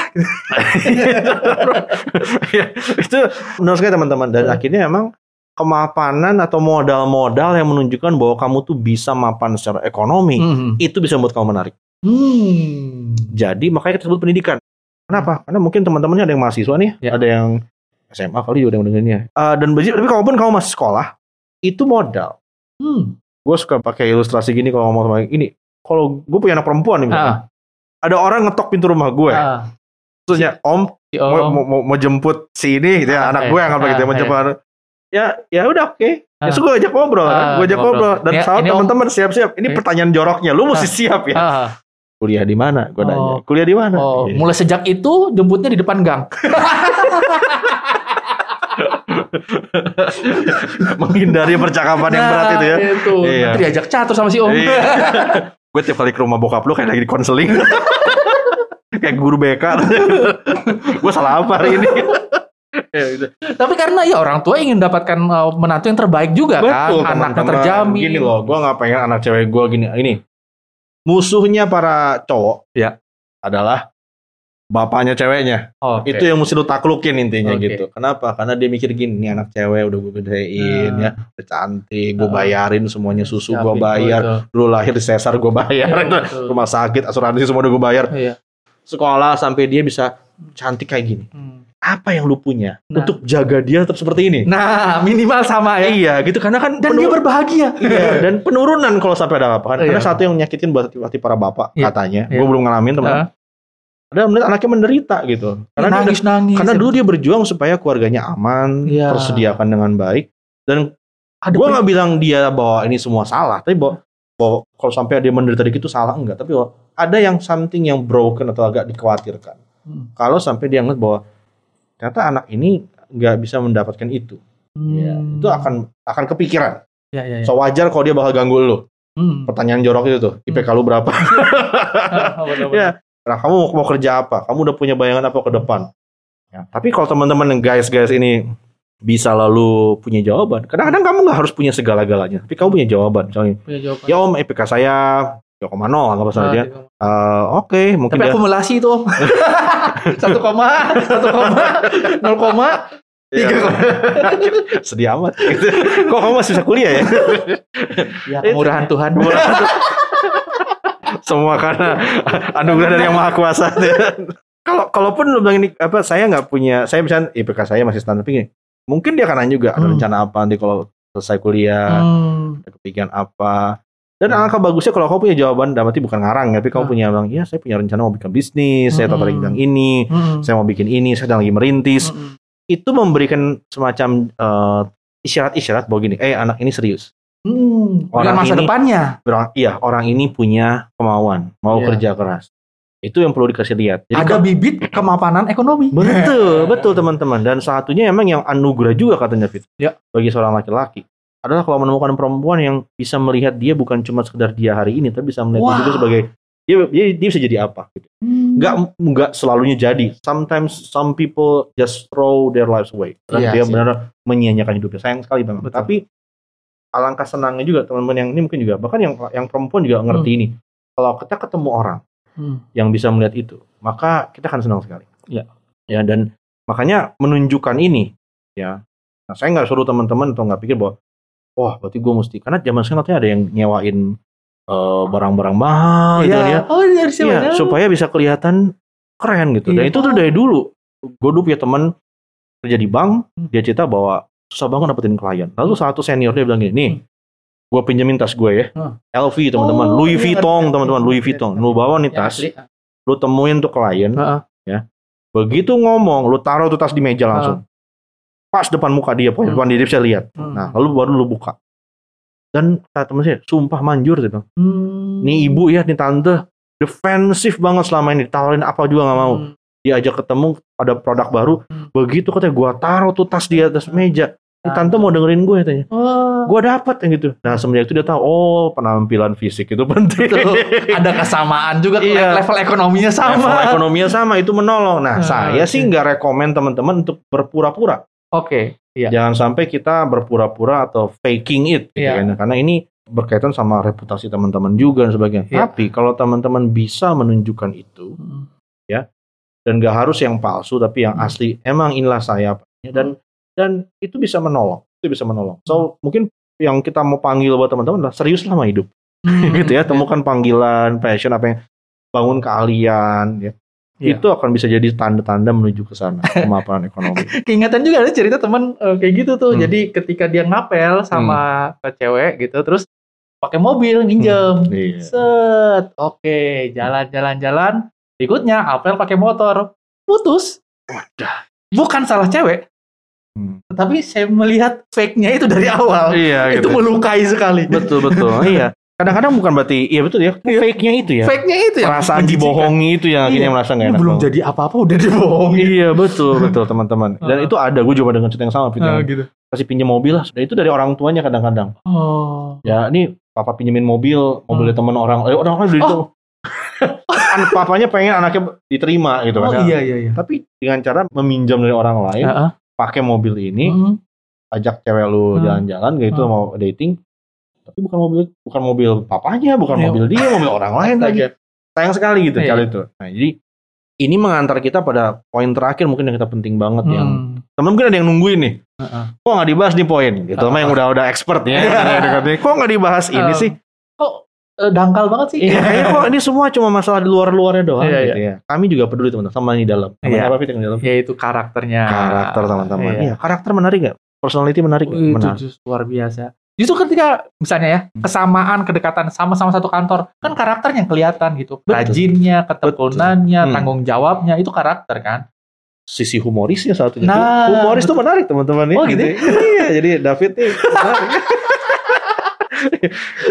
Ya, itu benar sekali teman-teman. Dan hmm. akhirnya emang kemapanan atau modal-modal yang menunjukkan bahwa kamu tuh bisa mapan secara ekonomi, hmm. itu bisa membuat kamu menarik. Hmm. Jadi makanya kita sebut pendidikan. Kenapa? Karena mungkin teman-temannya ada yang mahasiswa nih, ya. Ada yang S M A kali udah mendengarnya. Uh, dan tapi kalaupun kamu masih sekolah. Itu modal. Hmm. Gue suka pakai ilustrasi gini kalau ngomong sama ini. Kalau gue punya anak perempuan nih misalnya. Ah. Ada orang ngetok pintu rumah gue. Ah. Terusnya om, si om. Mau, mau, mau jemput si ini gitu ya. Ah, anak eh. gue yang apa ah, gitu ya. Mau jemput. Eh. Ya ya udah oke. Okay. Ah. Ya so gue ajak ngobrol. Ah, gue ajak ngobrol. Dan ya, saat teman-teman siap-siap. Ini pertanyaan joroknya. Lu ah. mesti siap ya. Ah. Kuliah di mana? Gue nanya. Oh. Kuliah di mana? Oh. Yeah. Mulai sejak itu jemputnya di depan gang. Menghindari percakapan nah, yang berat itu ya itu. Iya. Nanti diajak catur sama si om. Iya. Gue tiap kali ke rumah bokap lu kayak lagi di konseling. Kayak guru B K. Gue salah apa hari ini. Ya, gitu. Tapi karena ya orang tua ingin mendapatkan uh, menantu yang terbaik juga. Betul, kan, anaknya terjamin. Gini loh, gue nggak pengen anak cewek gue gini. Ini musuhnya para cowok ya adalah bapaknya ceweknya. Oh, okay. Itu yang mesti lu taklukin intinya, okay. Gitu. Kenapa? Karena dia mikir gini, nih anak cewek udah gue gedein, nah. Ya, udah cantik, gue bayarin semuanya, susu gue bayar, dulu lahir di sesar gue bayar, ya, rumah sakit, asuransi semua udah gue bayar, ya. Sekolah sampai dia bisa cantik kayak gini. Hmm. Apa yang lu punya nah. Untuk jaga dia tetap seperti ini. Nah, minimal sama ya. Iya, gitu. Karena kan dan penur- dia berbahagia. Iya, dan penurunan kalau sampai ada apa kan. Karena iya. Satu yang menyakitin buat hati para bapak iya. Katanya. Iya. Gue belum ngalamin, teman. Uh. Ada melihat anaknya menderita gitu. Karena ya, nangis, dia, nangis, karena dulu dia berjuang supaya keluarganya aman, iya. Tersediakan dengan baik. Dan gue nggak bilang dia bahwa ini semua salah, tapi bahwa, bahwa kalau sampai dia menderita dikit itu salah enggak. Tapi bahwa ada yang something yang broken atau agak dikhawatirkan. Hmm. Kalau sampai dia ngeliat bahwa ternyata anak ini nggak bisa mendapatkan itu, hmm. Ya, itu akan akan kepikiran. Ya, ya, ya. So wajar kalau dia bakal ganggu lo. Hmm. Pertanyaan jorok itu tuh, I P K hmm. Lu berapa? Oh, bener-bener. Ya, nah kamu mau kerja apa? Kamu udah punya bayangan apa ke depan? Ya, tapi kalau teman-teman guys-guys ini bisa lalu punya jawaban. Kadang-kadang kamu nggak harus punya segala-galanya, tapi kamu punya jawaban. Misalnya, punya jawaban. Ya om, I P K saya koma nol nggak masalah dia. Uh, Oke, okay, mungkin. Tapi akumulasi itu om. Satu koma, satu koma, nol koma, tiga koma. Sedih amat. Gitu. Kok kamu masih bisa kuliah ya? Ya kemurahan Tuhan. Semua karena anugerah dari Yang Maha Kuasa. Kalau kalaupun lu bilang ini apa? Saya nggak punya. Saya misalnya I P K saya masih standar tinggi. Mungkin dia akan nanya juga ada rencana apa nanti kalau selesai kuliah, hmm. Kepikiran apa. Dan hmm. Alangkah bagusnya kalau kamu punya jawaban, berarti bukan ngarang, tapi kamu hmm. punya bilang, ya saya punya rencana mau bikin bisnis, hmm. saya tertarik dengan ini, hmm. saya mau bikin ini, saya sedang lagi merintis. Hmm. Itu memberikan semacam uh, isyarat-isyarat bahwa gini, eh anak ini serius. Hmm. Orang masa ini, depannya. Orang, iya, orang ini punya kemauan, mau yeah. Kerja keras. Itu yang perlu dikasih lihat. Jadi ada kalau, bibit kemapanan ekonomi. Betul, betul teman-teman. Dan satunya emang yang anugerah juga katanya David, yeah. Bagi seorang laki-laki. Adalah kalau menemukan perempuan yang bisa melihat dia bukan cuma sekedar dia hari ini, tapi bisa melihat wow. Dia juga sebagai dia, dia, dia bisa jadi apa gitu. Hmm. Nggak, nggak selalunya jadi. Sometimes some people just throw their lives away. Iya, dia benar menyia-nyiakan hidupnya. Sayang sekali banget. Betul. Tapi alangkah senangnya juga teman-teman yang ini mungkin juga bahkan yang yang perempuan juga ngerti hmm. Ini. Kalau kita ketemu orang hmm. Yang bisa melihat itu, maka kita akan senang sekali. Ya. Ya dan makanya menunjukkan ini ya. Nah, saya nggak suruh teman-teman atau nggak pikir bahwa wah, berarti gue mesti karena zaman sekarang katanya ada yang nyewain uh, barang-barang mahal, gitu ya. Oh, ya, supaya bisa kelihatan keren gitu. Iya. Dan itu tuh dari dulu. Gue dulu punya teman kerja di bank, dia cerita bahwa susah banget dapetin klien. Lalu satu senior dia bilang gini, nih, gue pinjemin tas gue ya, L V teman-teman, oh, Louis Vuitton teman-teman, Louis Vuitton. Lu bawa nih tas, lu temuin tuh klien, ya. Begitu ngomong, lu taruh tuh tas di meja langsung. Pas depan muka dia, pokoknya hmm. Depan dia bisa lihat. Hmm. Nah, lalu baru lu buka. Dan kata temen saya, sumpah manjur sih bang. Hmm. Nih ibu ya, nih tante, defensif banget selama ini. Ditawarin apa juga nggak mau. Hmm. Dia ajak ketemu, ada produk baru. Hmm. Begitu katanya, gua taruh tuh tas di atas meja. Nih tante mau dengerin gue katanya. Oh. Gua dapat yang gitu. Nah semenjak itu dia tahu, oh penampilan fisik itu penting. Betul. Ada kesamaan juga, iya. Level ekonominya sama. Level ekonominya sama, itu menolong. Nah, hmm. Saya sih nggak rekomen teman-teman untuk berpura-pura. Oke, okay, iya. Jangan sampai kita berpura-pura atau faking it, gitu iya. Kan? Karena ini berkaitan sama reputasi teman-teman juga dan sebagainya. Iya. Tapi kalau teman-teman bisa menunjukkan itu, hmm. Ya, dan gak harus yang palsu, tapi yang hmm. Asli. Emang inilah saya, hmm. dan dan itu bisa menolong, itu bisa menolong. So hmm. Mungkin yang kita mau panggil buat teman-teman adalah serius sama hidup, hmm. Gitu ya. Temukan panggilan, passion apa yang bangun keahlian, ya. Ya. Itu akan bisa jadi tanda-tanda menuju ke sana kemapanan ekonomi. Keingatan juga ada cerita teman uh, kayak gitu tuh. Hmm. Jadi ketika dia ngapel sama hmm. Cewek gitu, terus pakai mobil minjem, hmm. Iya. Set, oke, okay. Jalan-jalan-jalan. Berikutnya apel pakai motor, putus. Wadah. Bukan salah cewek, hmm. Tapi saya melihat fake-nya itu dari awal. Iya, itu gitu. Melukai sekali. Betul-betul. Iya. Kadang-kadang bukan berarti, iya betul ya, iya. Fake-nya itu ya. Fake-nya itu ya. Perasaan dibohongi itu yang akhirnya iya. Merasa gak enak. Belum jadi apa-apa udah dibohongi. Iya betul, betul teman-teman. Dan itu ada, gue juga dengan cerita yang sama. Gitu. Uh, gitu. Kasih pinjam mobil lah, itu dari orang tuanya kadang-kadang. Oh. Ya ini papa pinjemin mobil, mobilnya teman orang, eh, orang-orang beli itu. An- papanya pengen anaknya diterima gitu. Oh, kan. Iya, iya, iya. Tapi dengan cara meminjam dari orang lain, uh-huh. pakai mobil ini, hmm. ajak cewek lu hmm. jalan-jalan gitu hmm. mau dating, tapi bukan mobil bukan mobil papanya, bukan Ayo. mobil dia, mobil orang lain lagi. Sayang sekali gitu kali itu. Nah, jadi ini mengantar kita pada poin terakhir mungkin yang kita penting banget hmm. yang teman-teman mungkin ada yang nungguin nih. Uh-uh. Kok nggak dibahas nih poin? Gitu uh-uh. mah yang udah-udah expert ya. Kok nggak dibahas ini uh, sih? Kok uh, dangkal banget sih? Iya, kayaknya kok ini semua cuma masalah di luar-luarnya doang iya, gitu iya. ya. Kami juga peduli teman-teman sama di dalam. Teman iya. apa sih yang dalam? Ya itu karakternya. Karakter teman-teman. Iya, iya. Karakter menarik nggak? Personality menarik nggak? Itu menarik. Just luar biasa. Justru ketika misalnya ya kesamaan kedekatan sama-sama satu kantor kan karakternya yang kelihatan gitu, rajinnya, ketekunannya, hmm. tanggung jawabnya itu karakter kan. Sisi humorisnya satunya. Nah, humoris betul. Tuh menarik teman-teman nih. Oh gitu. Iya, jadi David nih menarik.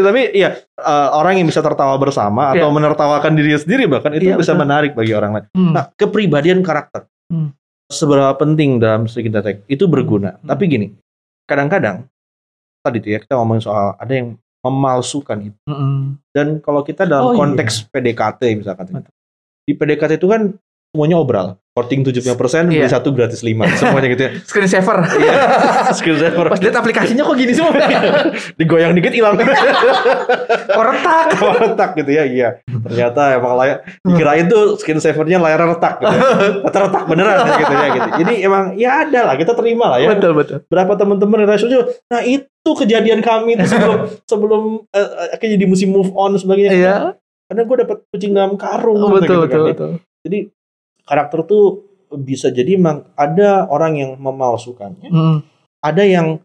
Tapi iya orang yang bisa tertawa bersama atau yeah. menertawakan diri sendiri bahkan itu yeah, bisa betul. Menarik bagi orang lain. Hmm. Nah, kepribadian karakter hmm. seberapa penting dalam psikologi detek itu berguna. Hmm. Tapi gini, kadang-kadang tadi tuh ya kita ngomongin soal ada yang memalsukan itu mm-hmm. dan kalau kita dalam oh, konteks iya. P D K T misalkan Betul. Di P D K T itu kan semuanya obral korting tujuh puluh lima persen beli satu gratis lima semuanya gitu ya screen saver iya screen saver pas lihat aplikasinya kok gini semua digoyang dikit hilang kok retak kok retak gitu ya iya ternyata emang layar dikirain tuh screen savernya layar retak gitu ya. Retak beneran gitu ya gitu jadi emang ya ada lah kita terima lah ya betul betul berapa teman-teman rasanya nah itu kejadian kami itu sebelum sebelum eh, akhirnya di musim move on sebagainya iya karena gue dapat kucing dalam karung oh, betul, gitu betul, kan betul. Jadi karakter tuh bisa jadi ada orang yang memalsukannya, hmm. ada yang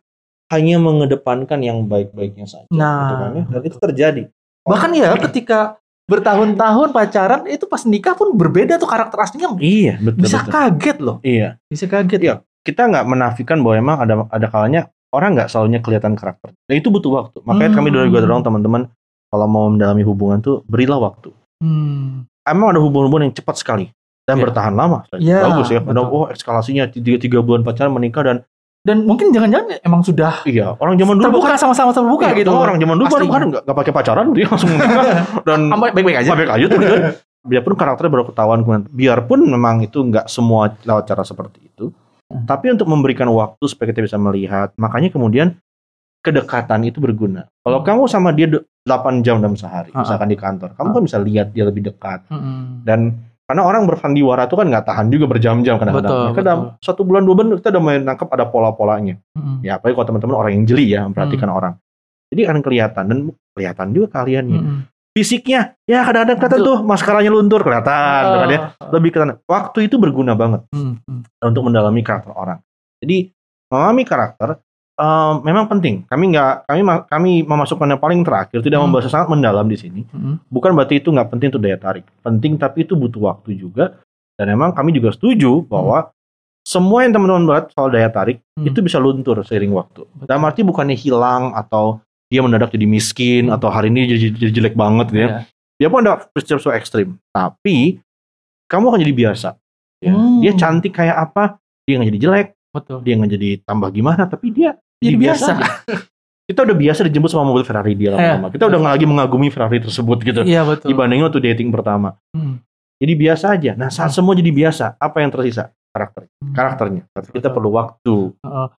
hanya mengedepankan yang baik-baiknya saja. Nah, gitu kan, dan itu terjadi. Bahkan ya ketika bertahun-tahun pacaran itu pas nikah pun berbeda tuh karakter aslinya. Iya, betul. Bisa betul. Kaget loh. Iya, bisa kaget. Iya, kita nggak menafikan bahwa emang ada ada kalanya orang nggak selalunya kelihatan karakter. Dan itu butuh waktu. Makanya hmm. kami juga dorong teman-teman kalau mau mendalami hubungan tuh berilah waktu. Hmm. Emang ada hubungan-hubungan yang cepat sekali. Dan yeah. bertahan lama, yeah, bagus ya. Betul. Oh eskalasinya tiga tiga bulan pacaran menikah dan dan mungkin jangan-jangan emang sudah. Iya orang zaman dulu terbuka sama-sama terbuka iya, gitu. Orang zaman dulu Pastinya. Baru kan nggak nggak pakai pacaran dia langsung menikah dan baik-baik aja. Baik-baik aja tuh. Biarpun karakternya baru ketahuan kemudian. Biarpun memang itu nggak semua lewat cara seperti itu. Hmm. Tapi untuk memberikan waktu supaya kita bisa melihat, makanya kemudian kedekatan itu berguna. Kalau hmm. kamu sama dia delapan jam dalam sehari, hmm. misalkan di kantor, kamu hmm. kan bisa lihat dia lebih dekat hmm. dan karena orang bersandiwara itu kan nggak tahan juga berjam-jam kadang-kadang. Kita dalam satu bulan dua bulan kita udah menangkap ada pola-polanya. Mm-hmm. Ya apalagi kalau teman-teman orang yang jeli ya memperhatikan mm-hmm. orang. Jadi akan kelihatan dan kelihatan juga kaliannya. Mm-hmm. Fisiknya ya kadang-kadang kelihatan tuh maskaranya luntur kelihatan. Oh. Kan, ya. Lebih kelihatan. Waktu itu berguna banget mm-hmm. untuk mendalami karakter orang. Jadi memahami karakter um, memang penting. Kami nggak kami kami memasukkan yang paling terakhir tidak mm-hmm. membahas sangat mendalam di sini. Mm-hmm. Bukan berarti itu nggak penting untuk daya tarik. Penting tapi itu butuh waktu juga. Dan memang kami juga setuju bahwa mm-hmm. semua yang teman-teman bahas soal daya tarik mm-hmm. itu bisa luntur seiring waktu. Betul. Dalam arti bukannya hilang atau dia mendadak jadi miskin mm-hmm. atau hari ini jadi, jadi jelek banget ya. Yeah. Dia pun ada peristiwa so ekstrim. Tapi kamu akan jadi biasa. Ya. Mm. Dia cantik kayak apa? Dia nggak jadi jelek. Betul. Dia nggak jadi tambah gimana? Tapi dia jadi biasa. Kita udah biasa dijemput sama mobil Ferrari dia lama-lama. Kita udah nggak lagi mengagumi Ferrari tersebut gitu. Iya, betul. Dibandingin waktu dating pertama. Hmm. Jadi biasa aja. Nah saat hmm. semua jadi biasa, apa yang tersisa? Karakter. Hmm. Karakternya. Tapi kita perlu waktu.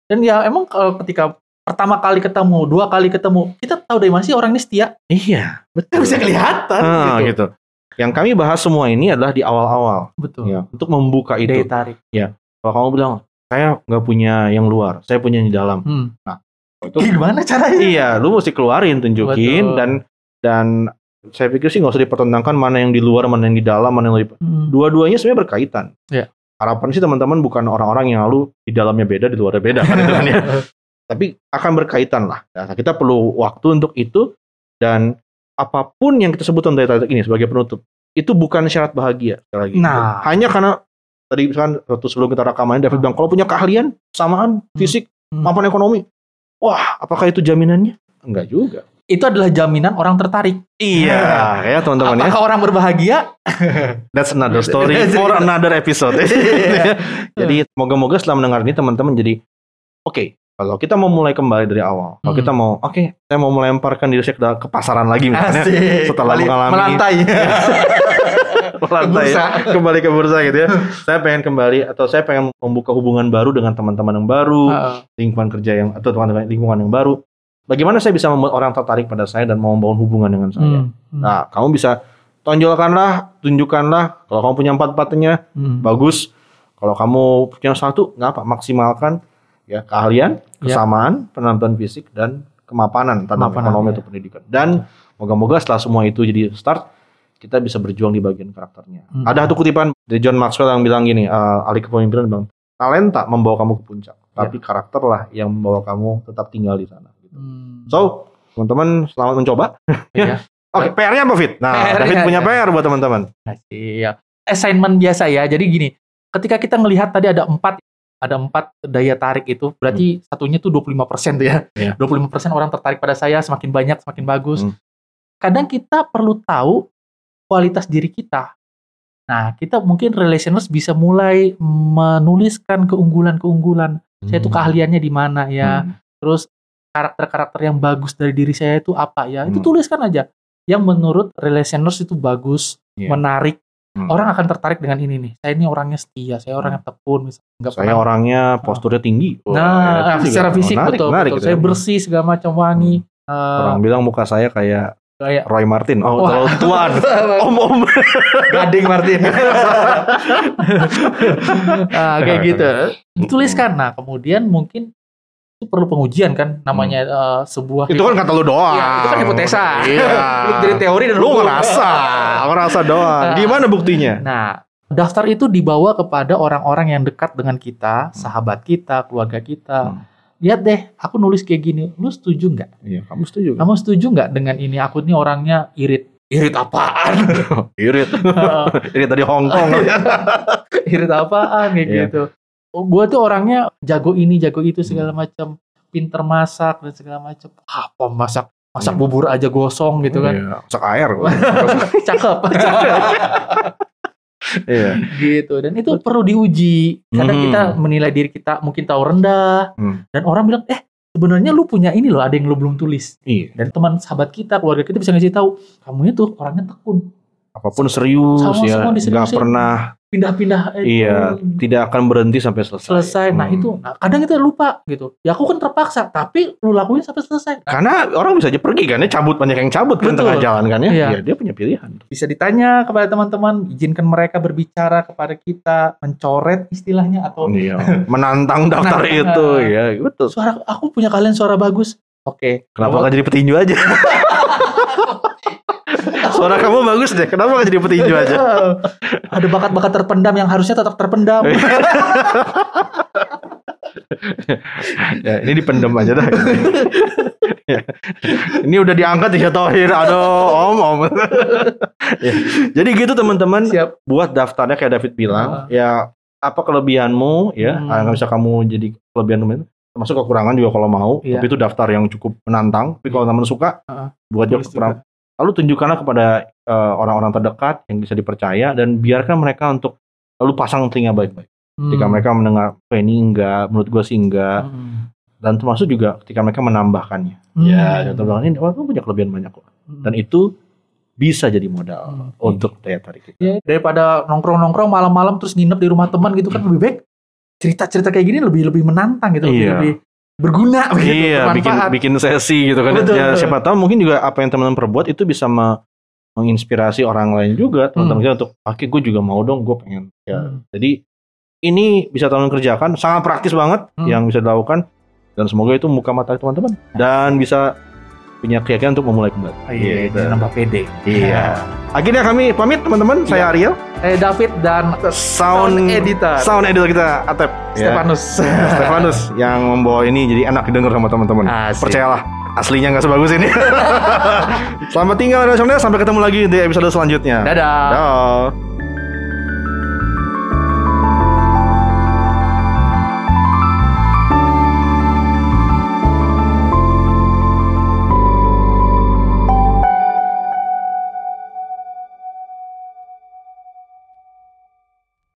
Dan ya emang kalau ketika pertama kali ketemu, dua kali ketemu, kita tahu dari mana sih orang ini setia? Iya, betul. Bisa kelihatan. Hmm, gitu. gitu. Yang kami bahas semua ini adalah di awal-awal. Betul. Ya, untuk membuka itu. Daya tarik. Ya. Kalau kamu bilang saya nggak punya yang luar, saya punya yang di dalam. Hmm. Nah, itu gimana caranya? Iya, lu mesti keluarin, tunjukin. Betul. dan dan saya pikir sih nggak usah dipertentangkan mana yang di luar, mana yang di dalam, mana yang di... Hmm. Dua-duanya sebenarnya berkaitan. Yeah. Harapan sih teman-teman bukan orang-orang yang lalu di dalamnya beda, di luarnya beda, kan, itu kan ya. Tapi akan berkaitan lah. Nah, kita perlu waktu untuk itu dan apapun yang kita sebutkan dari tadi ini sebagai penutup itu bukan syarat bahagia. Lagi. Nah, hanya karena tadi misalkan waktu sebelum kita rekaman David bilang kalau punya keahlian, samaan fisik, hmm. mampan ekonomi, wah apakah itu jaminannya? Enggak juga. Itu adalah jaminan orang tertarik. Iya, nah, ya teman-teman. Apakah ya? Orang berbahagia? That's another story for another episode. Jadi moga-moga setelah mendengar ini teman-teman jadi oke. Okay, kalau kita mau mulai kembali dari awal, kalau hmm. kita mau, oke, okay, saya mau melemparkan diri saya ke pasaran lagi misalnya, Asik. Setelah mengalami melantai. melantai, kembali ke bursa gitu ya. Saya pengen kembali atau saya pengen membuka hubungan baru dengan teman-teman yang baru, uh-uh. lingkungan kerja yang atau teman-teman lingkungan yang baru. Bagaimana saya bisa membuat orang tertarik pada saya dan mau membangun hubungan dengan saya? Hmm, hmm. Nah, kamu bisa tonjolkanlah, tunjukkanlah. Kalau kamu punya empat-empatnya, hmm. bagus. Kalau kamu punya satu, nggak apa, maksimalkan ya keahlian, kesamaan, ya. Penampilan fisik dan kemapanan tentang ekonomi ya. Atau pendidikan. Dan moga-moga setelah semua itu jadi start, kita bisa berjuang di bagian karakternya. Hmm. Ada satu kutipan dari John Maxwell yang bilang gini, uh, alih kepemimpinan bilang, talenta membawa kamu ke puncak, tapi ya. Karakterlah yang membawa kamu tetap tinggal di sana. Hmm. So, teman-teman selamat mencoba. Iya. Oke, okay, P R-nya apa Fit? Nah, P R David punya P R buat teman-teman. Iya. Assignment biasa ya. Jadi gini, ketika kita melihat tadi ada empat ada empat daya tarik itu, berarti hmm. satunya tuh dua puluh lima persen tuh ya. Yeah. dua puluh lima persen orang tertarik pada saya, semakin banyak semakin bagus. Hmm. Kadang kita perlu tahu kualitas diri kita. Nah, kita mungkin relationers bisa mulai menuliskan keunggulan-keunggulan. Hmm. Saya tuh keahliannya di mana ya. Hmm. Terus karakter-karakter yang bagus dari diri saya itu apa ya? Itu hmm. tuliskan aja. Yang menurut relationers itu bagus, yeah. menarik. Hmm. Orang akan tertarik dengan ini nih. Saya ini orangnya setia, saya orangnya tekun, misalnya. Enggak saya pernah, orangnya posturnya tinggi. Oh, nah, ya, secara fisik menarik, betul, menarik, betul. Gitu. Saya bersih segala macam wangi. Hmm. Uh, orang bilang muka saya kayak kayak Roy Martin. Oh, terlalu tua. Om-om. Gading Martin. Nah, kayak gitu. Tuliskan. Nah, kemudian mungkin itu perlu pengujian kan namanya hmm. uh, sebuah itu kan kata lu doang ya, itu kan hipotesa iya. Dari teori dan lu ngerasa ngerasa doang nah, gimana buktinya. Nah, daftar itu dibawa kepada orang-orang yang dekat dengan kita, sahabat kita, keluarga kita. hmm. Lihat deh, aku nulis kayak gini, lu setuju nggak? Iya, kamu setuju kamu setuju nggak dengan ini? Aku ini orangnya irit. Irit apaan? Irit irit dari Hongkong. Irit apaan kayak yeah. gitu. Oh, gue tuh orangnya jago ini, jago itu segala macam, pinter masak dan segala macam. Apa masak? Masak bubur aja gosong gitu kan? Iya, masak air. Cakep, cakep. Iya. Gitu. Dan itu perlu diuji. Kadang hmm. kita menilai diri kita mungkin tahu rendah, hmm. dan orang bilang, eh sebenarnya lu punya ini loh, ada yang lu belum tulis. Iya. Dan teman sahabat kita, keluarga kita bisa ngasih tahu, kamu itu orangnya tekun. Apapun serius, sama, ya, nggak pernah pindah-pindah. Eh, iya, itu. Tidak akan berhenti sampai selesai. Selesai. Nah hmm. itu, nah, kadang kita lupa gitu. Ya aku kan terpaksa, tapi lu lakuin sampai selesai. Karena orang bisa aja pergi kan, ya cabut banyak yang cabut kan tengah jalan kan ya. Iya. Ya, dia punya pilihan. Bisa ditanya kepada teman-teman, izinkan mereka berbicara kepada kita, mencoret istilahnya atau iya. menantang daftar menantang itu, uh, ya betul. Suara, aku punya kalian suara bagus. Oke. Okay. Kenapa nggak jadi petinju aja? Suara kamu bagus deh, kenapa gak jadi petinju aja? Ada bakat-bakat terpendam yang harusnya tetap terpendam. Ya, ini dipendam aja dah. Ya. Ini udah diangkat ya Tohir. Aduh, om om. Ya. Jadi gitu teman-teman. Siap. Buat daftarnya kayak David bilang. Uh. Ya apa kelebihanmu? Ya nggak hmm. bisa kamu jadi kelebihanmu itu. Masuk kekurangan juga kalau mau. Yeah. Tapi itu daftar yang cukup menantang. Tapi kalau teman suka, uh-uh. buat jawab kekurangan. Lalu tunjukkanlah kepada uh, orang-orang terdekat yang bisa dipercaya dan biarkan mereka untuk lalu pasang telinga baik-baik. Hmm. Ketika mereka mendengar, eh, ini enggak, menurut gue sih enggak. Hmm. Dan termasuk juga ketika mereka menambahkannya. Hmm. Ya, contoh bilang ini, wah gue punya kelebihan banyak kok. Hmm. Dan itu bisa jadi modal hmm. untuk daya tarik kita. Ya, daripada nongkrong-nongkrong malam-malam terus nginep di rumah teman gitu kan, lebih baik cerita-cerita kayak gini lebih lebih menantang gitu. Iya. Lebih, lebih berguna begitu, iya, bikin, bikin sesi gitu kan. Betul, ya, betul. Siapa tahu mungkin juga apa yang teman-teman perbuat itu bisa me- menginspirasi orang lain juga, teman-teman kita hmm. untuk akhirnya gue juga mau dong, gue pengen ya. Hmm. Jadi ini bisa teman-teman kerjakan, sangat praktis banget hmm. yang bisa dilakukan dan semoga itu membuka mata teman-teman dan bisa punya keyakinan untuk memulai kembali. Oh, iya, gitu. Dan nambah pede. Iya. Akhirnya kami pamit teman-teman. Iya. Saya Ariel, saya David dan sound, sound editor. Sound editor kita Atep, Stephanus. Ya. Stephanus yang membawa ini jadi enak didengar sama teman-teman. Asik. Percayalah, aslinya enggak sebagus ini. Selamat tinggal dan sampai ketemu lagi di episode selanjutnya. Dadah. Dadah.